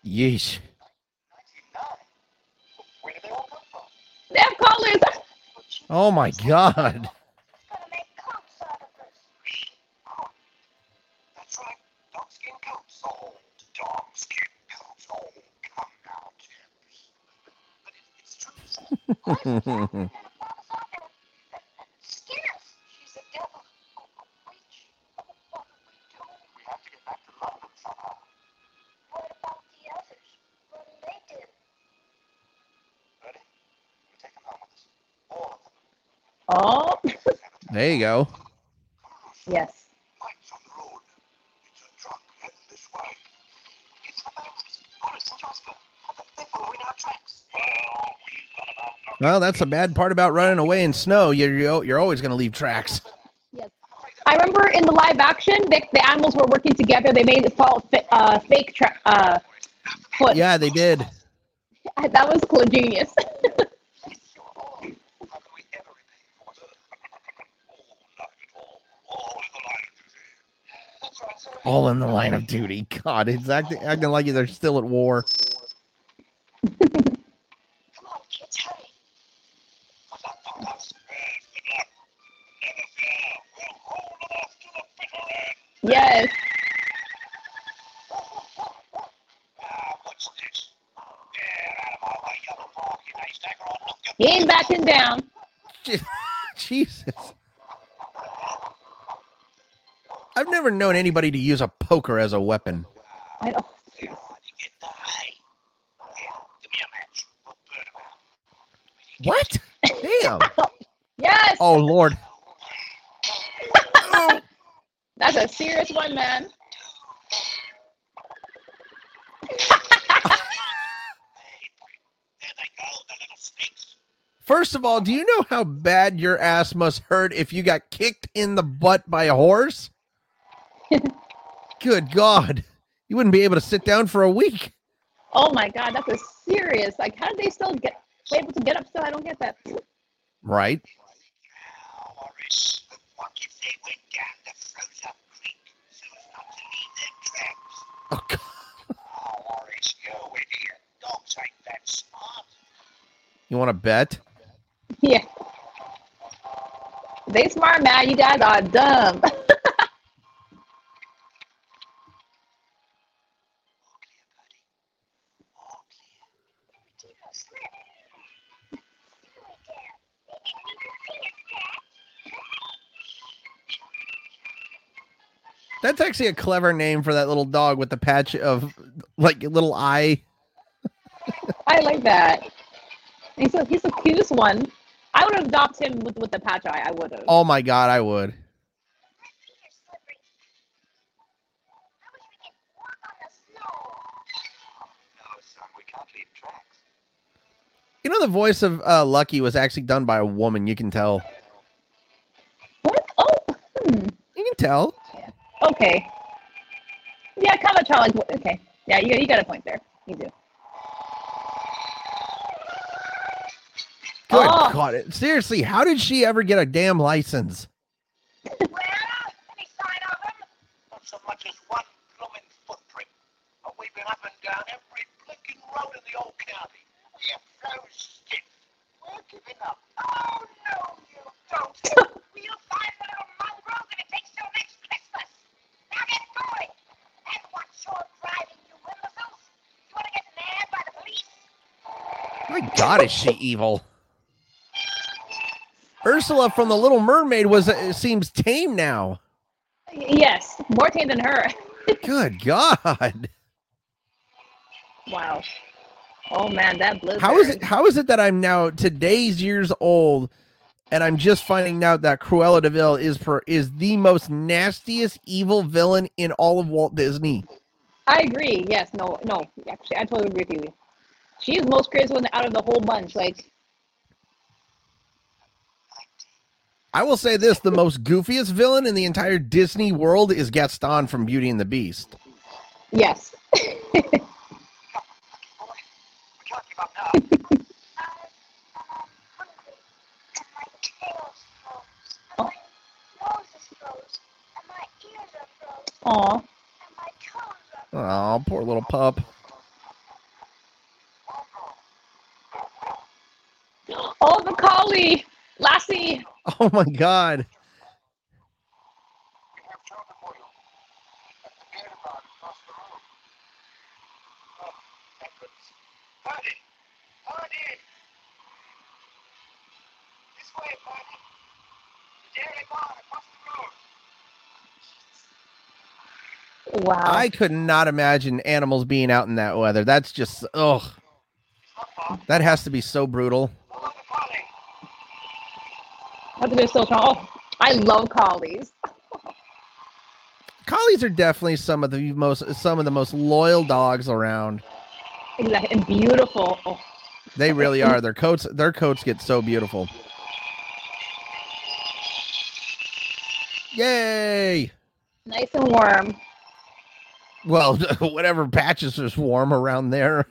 Yeesh. They have collars. Oh my god. Oh, there you go. Yes. Well, that's the bad part about running away in snow. You're you're always going to leave tracks. Yes, I remember in the live action, they, the animals were working together. They made it fall uh, fake tra- uh, foot. Yeah, they did. That was cool, genius. All in the line of duty. God, it's acting, acting like they're still at war. Yes. He ain't backing down. Jesus. I've never known anybody to use a poker as a weapon. I don't. What? Damn. Yes. Oh, Lord. That's a serious one, man. First of all, do you know how bad your ass must hurt if you got kicked in the butt by a horse? Good God. You wouldn't be able to sit down for a week. Oh, my God. That's a serious. Like, how did they still get able to get up still? I don't get that. Right. Oh, God. You want to bet? Yeah. They smart, man. You guys are dumb. That's actually a clever name for that little dog with the patch of, like, little eye. I like that. He's a, he's the cutest one. I would have adopted him with, with the patch eye. I would have. Oh, my God, I would. You know, the voice of uh, Lucky was actually done by a woman. You can tell. What? Oh. Hmm. You can tell. Okay. Yeah, kind of child. Okay. Yeah, you you got a point there. You do. Good oh. God. Seriously, how did she ever get a damn license? Well, any sign of them? Not so much as one blooming footprint. But we've been up and down every blinking road in the old county. We're so stiff. We're giving up. Oh, no, you don't. We'll find the little mongrel that it takes till next Christmas. Now get going. And watch your driving, you imbeciles. You want to get nabbed by the police? My God, is she evil. Ursula from The Little Mermaid was uh, seems tame now. Yes, more tame than her. Good God! Wow. Oh man, that blizzard. How is it? How is it that I'm now today's years old, and I'm just finding out that Cruella de Vil is per, is the most nastiest evil villain in all of Walt Disney. I agree. Yes. No. No. Actually, I totally agree with you. She is most crazy one out of the whole bunch. Like, I will say this: the most goofiest villain in the entire Disney world is Gaston from Beauty and the Beast. Yes. Aw. Oh, poor little pup. Oh, the collie! Lassie! Oh my god. Wow. I could not imagine animals being out in that weather. That's just, ugh. That has to be so brutal. Oh, I love collies. Collies are definitely some of the most some of the most loyal dogs around. And beautiful. They really are. Their coats their coats get so beautiful. Yay! Nice and warm. Well, whatever patches is warm around there.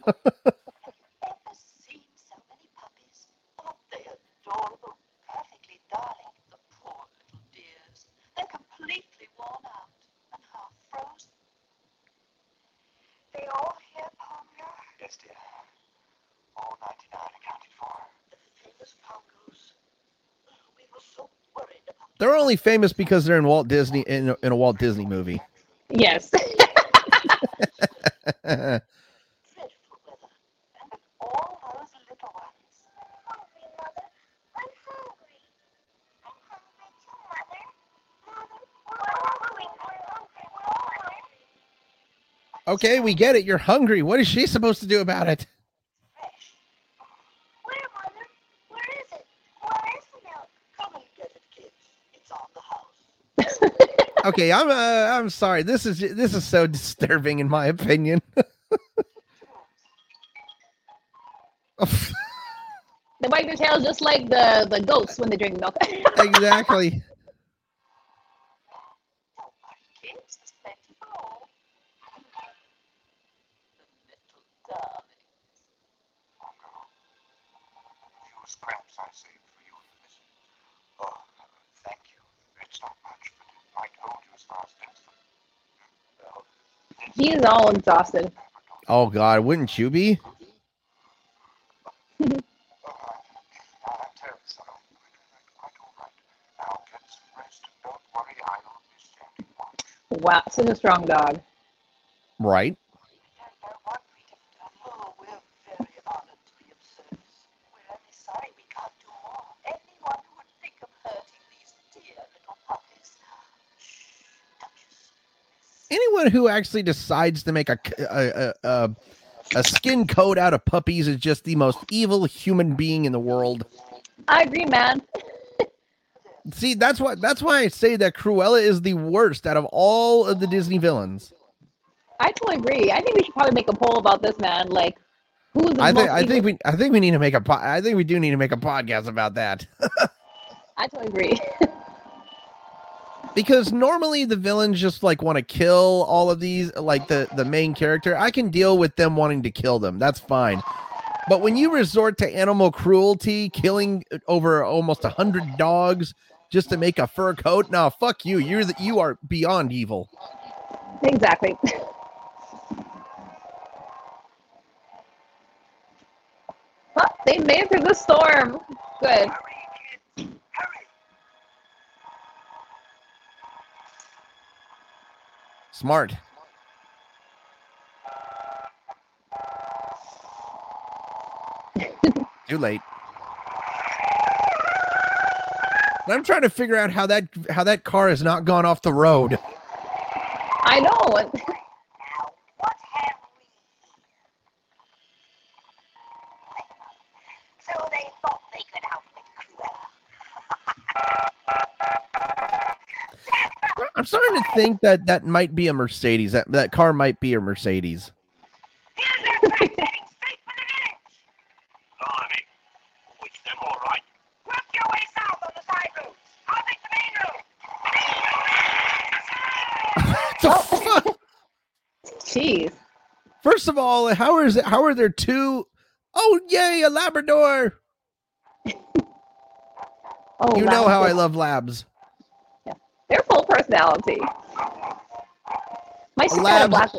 They're only famous because they're in Walt Disney in a, in a Walt Disney movie. Yes. Okay, we get it. You're hungry. What is she supposed to do about it? Okay, I'm uh, I'm sorry. This is this is so disturbing in my opinion. They wag their tails just like the, the goats when they drink milk. Exactly. He is all exhausted. Oh, God. Wouldn't you be? Wow. Such a strong dog. Right. Anyone who actually decides to make a a, a a skin coat out of puppies is just the most evil human being in the world. I agree, man. See, that's why that's why I say that Cruella is the worst out of all of the Disney villains. I totally agree. I think we should probably make a poll about this, man. Like, who's the I think I think we I think we need to make a po- I think we do need to make a podcast about that. I totally agree. Because normally the villains just like want to kill all of these, like the, the main character. I can deal with them wanting to kill them. That's fine. But when you resort to animal cruelty, killing over almost a hundred dogs just to make a fur coat, no, fuck you. You're the, you are beyond evil. Exactly. Well, they made it through the storm. Good. Smart. Too late. And I'm trying to figure out how that how that car has not gone off the road. I know. So they thought they could outwit Cruella. I'm starting to think that that might be a Mercedes. That that car might be a Mercedes. Jeez. First of all, how is it, how are there two? Oh, yay, a Labrador. oh, you Labrador. Know how I love labs. Yeah. They're full personality. My labs,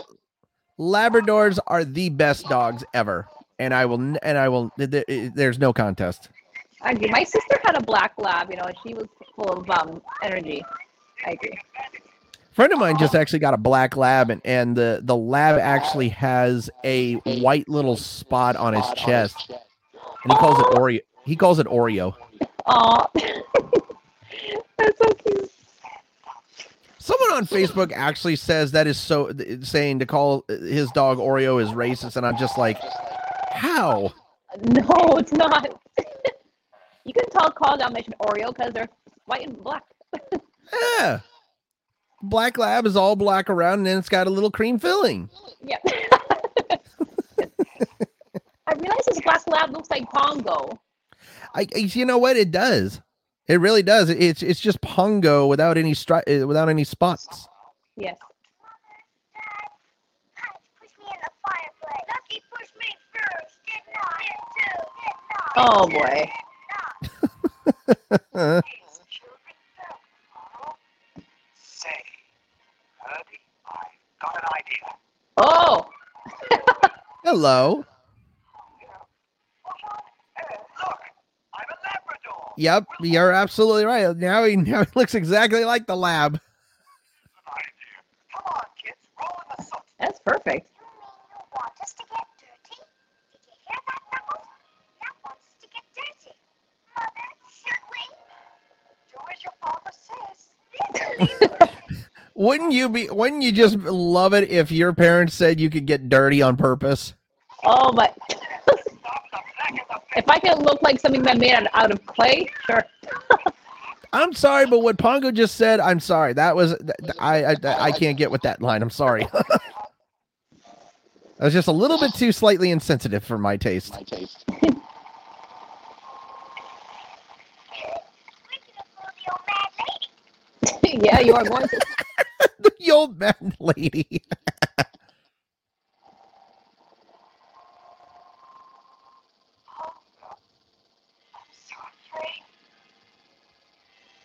Lab- Labradors are the best dogs ever. And I will, and I will, there, there's no contest. I agree. My sister had a black lab, you know, and she was full of um, energy. I agree. Friend of mine just actually got a black lab, and, and the, the lab actually has a white little spot on his chest, and he calls it Oreo. He calls it Oreo. Aw, that's so cute. Someone on Facebook actually says that is so saying to call his dog Oreo is racist, and I'm just like, how? No, it's not. You can tell call Dalmatian Oreo because they're white and black. Yeah. Black lab is all black around, and then it's got a little cream filling. Yeah. I realize this black lab looks like Pongo. I, you know what? It does. It really does. It's it's just Pongo without any stri- without any spots. Yes. Oh boy. Got an idea. Oh! Hello. Hey, look, I'm a Labrador. Yep, you're absolutely right. Now he, now he looks exactly like the lab. Come on, kids, roll in the sun. That's perfect. You mean you want us to get dirty? Did you hear that, Knuckles? That wants us to get dirty. Mother, should we? Do as your father says. This is Wouldn't you be? Wouldn't you just love it if your parents said you could get dirty on purpose? Oh my! If I could look like something that made out of clay, sure. I'm sorry, but what Pongo just said, I'm sorry. That was I. I, I can't get with that line. I'm sorry. That was just a little bit too slightly insensitive for my taste. My taste. Yeah, you are going to. The old man lady.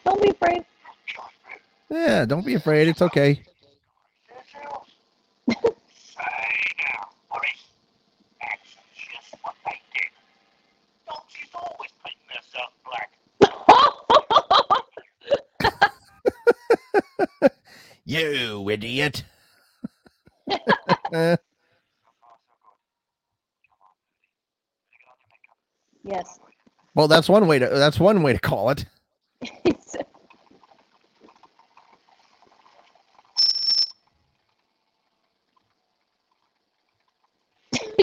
Don't be afraid. Yeah, don't be afraid. It's okay. Say now, buddy. That's just what they did. Dogs always paint themselves black. You idiot. Yes. Well, that's one way to that's one way to call it.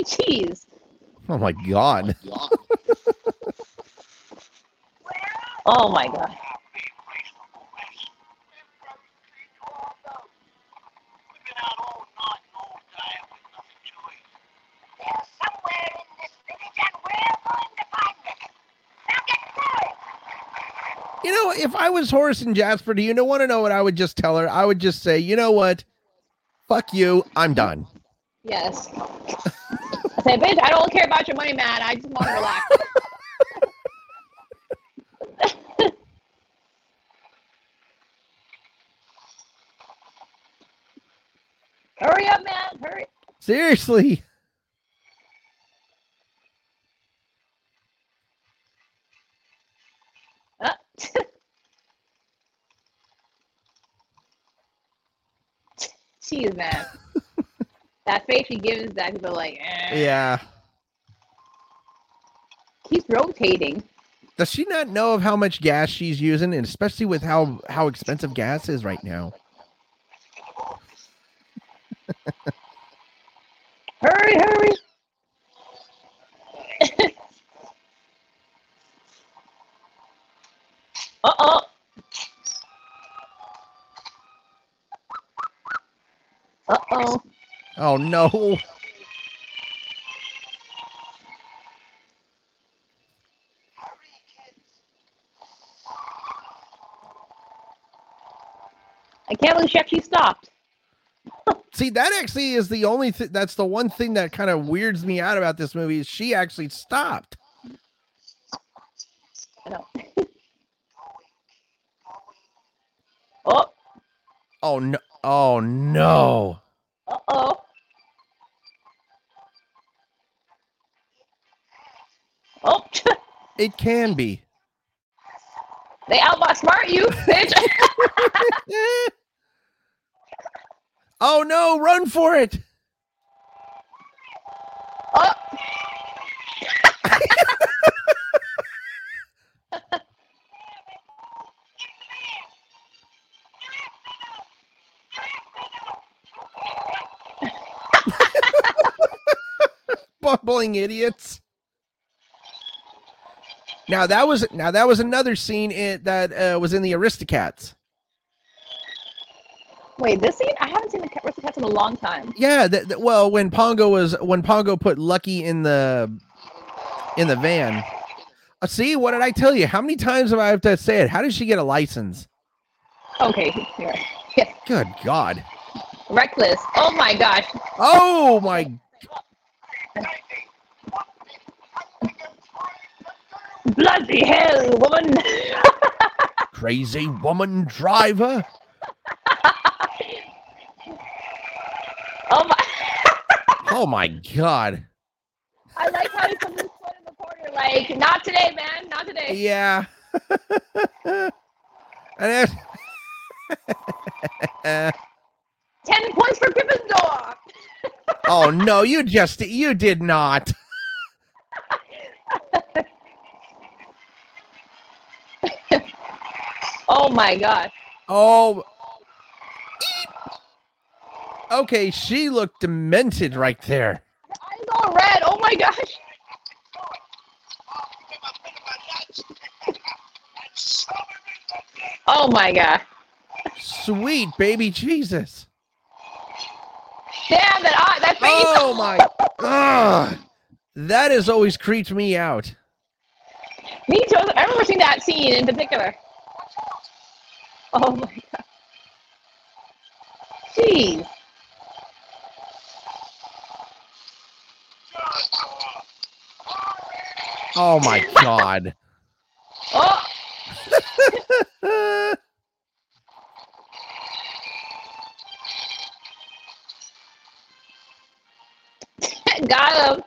Jeez. Oh my god. Oh my god. You know, if I was Horace and Jasper, do you know, want to know what I would just tell her? I would just say, you know what? Fuck you. I'm done. Yes. I say, bitch, I don't care about your money, man. I just want to relax. Hurry up, man. Hurry. Seriously. Jeez, man. That face he gives that people are like, eh. Yeah. Keeps rotating. Does she not know of how much gas she's using, and especially with how, how expensive gas is right now? Hurry, hurry. Uh-oh. Oh, no. I can't believe she actually stopped. See, that actually is the only thing. That's the one thing that kind of weirds me out about this movie is she actually stopped. No. Oh. Oh, no. Oh, no. Uh-oh. Oh. It can be. They outsmart you, bitch. Oh, no. Run for it. Oh. Bumbling idiots. Now that was now that was another scene in, that uh, was in the Aristocats. Wait, this scene? I haven't seen the Aristocats in a long time. Yeah, the, the, well, when Pongo was when Pongo put Lucky in the in the van. Uh, see, what did I tell you? How many times have I have to say it? How did she get a license? Okay, yeah. Yeah. Good God. Reckless. Oh my gosh. Oh my. Bloody hell, woman. Crazy woman driver. Oh my. Oh my God. I like how he's putting his foot in the corner, like, not today, man, not today. Yeah. And that's ten points for Gryffindor. Oh no, you just you did not. Oh my God. Oh. Eep. Okay, she looked demented right there. Her eyes all red. Oh my gosh. Oh my God. Sweet baby Jesus. Damn that eye, that face. Oh my God. That has always creeped me out. Me too. I remember seeing that scene in particular. Oh my God. Jeez. Oh my God. Oh. Got him.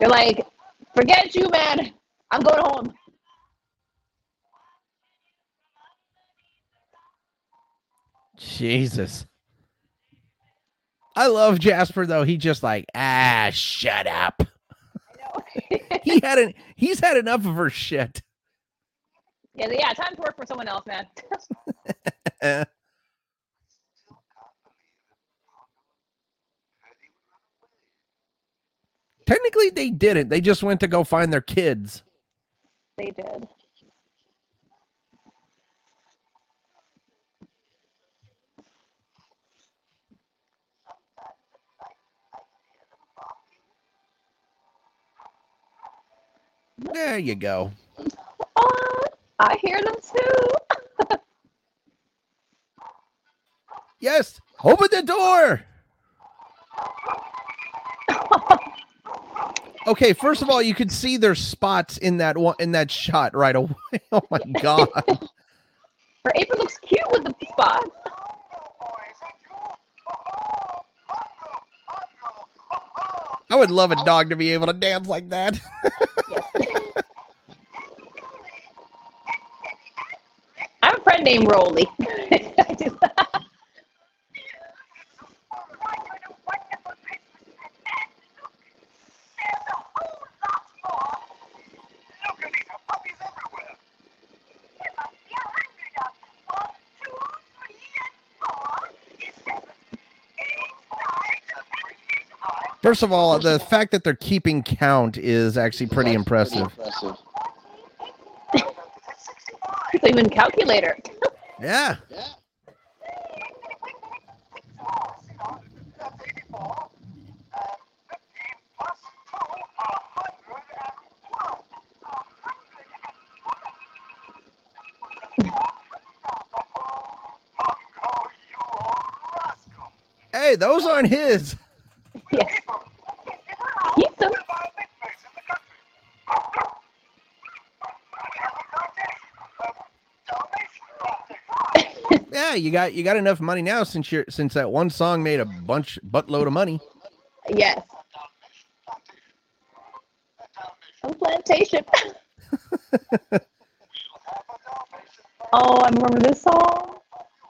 You're like, forget you, man. I'm going home. Jesus. I love Jasper, though. He just like, ah, shut up. He had an, he's had enough of her shit. Yeah, yeah, time to work for someone else, man. Technically, they didn't. They just went to go find their kids. They did. There you go. Oh, I hear them too. Yes, open the door. Okay, first of all, you could see their spots in that one in that shot right away. Oh my God. Her apron looks cute with the spots. I would love a dog to be able to dance like that. I have a friend named Rolly. I do. First of all, the fact that they're keeping count is actually pretty impressive. It's even a calculator. Yeah. Yeah. Hey, those aren't his. Yeah. Keep them. Yeah, you got you got enough money now since you're since that one song made a bunch buttload of money. Yes. Oh, plantation. Oh, I remember this song.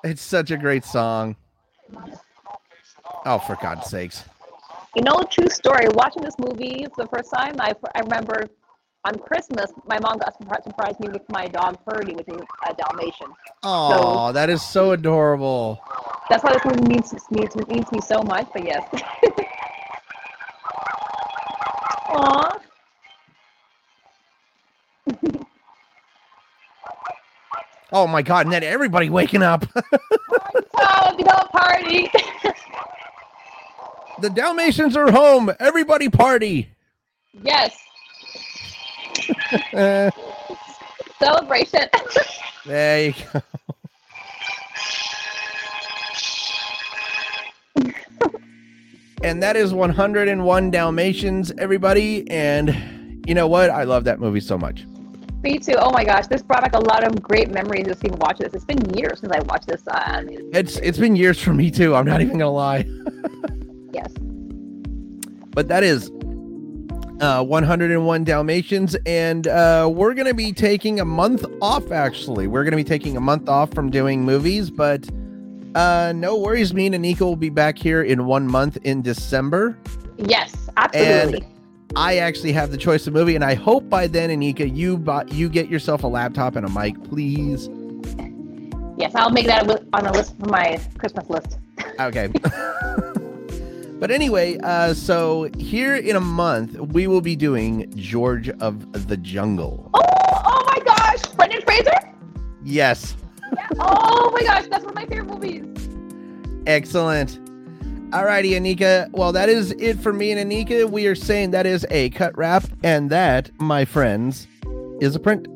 It's such a great song. Oh, for God's sakes. You know, true story, watching this movie for the first time, I, I remember on Christmas, my mom got surprised, surprised me with my dog, Purdy, which is a Dalmatian. Oh, so, that is so adorable. That's why this movie means, means, means me so much, but yes. Aw. Oh, my God, and then everybody waking up. Oh, the dog party. The Dalmatians are home. Everybody party. Yes. uh, Celebration. There you go. And that is one hundred one Dalmatians, everybody. And you know what? I love that movie so much. Me too. Oh my gosh, this brought back a lot of great memories just even watching this. It's been years since I watched this. Uh, it's it's been years for me too. I'm not even gonna lie. Yes. But that is uh, one hundred one Dalmatians, and uh, we're going to be taking a month off, actually. We're going to be taking a month off from doing movies, but uh, no worries. Me and Anika will be back here in one month in December. Yes, absolutely. And I actually have the choice of movie, and I hope by then, Anika, you, buy, you get yourself a laptop and a mic, please. Yes, I'll make that on a list for my Christmas list. Okay. But anyway, uh, so here in a month, we will be doing George of the Jungle. Oh, oh my gosh. Brendan Fraser? Yes. Yeah. Oh my gosh. That's one of my favorite movies. Excellent. All righty, Anika. Well, that is it for me and Anika. We are saying that is a cut wrap. And that, my friends, is a print.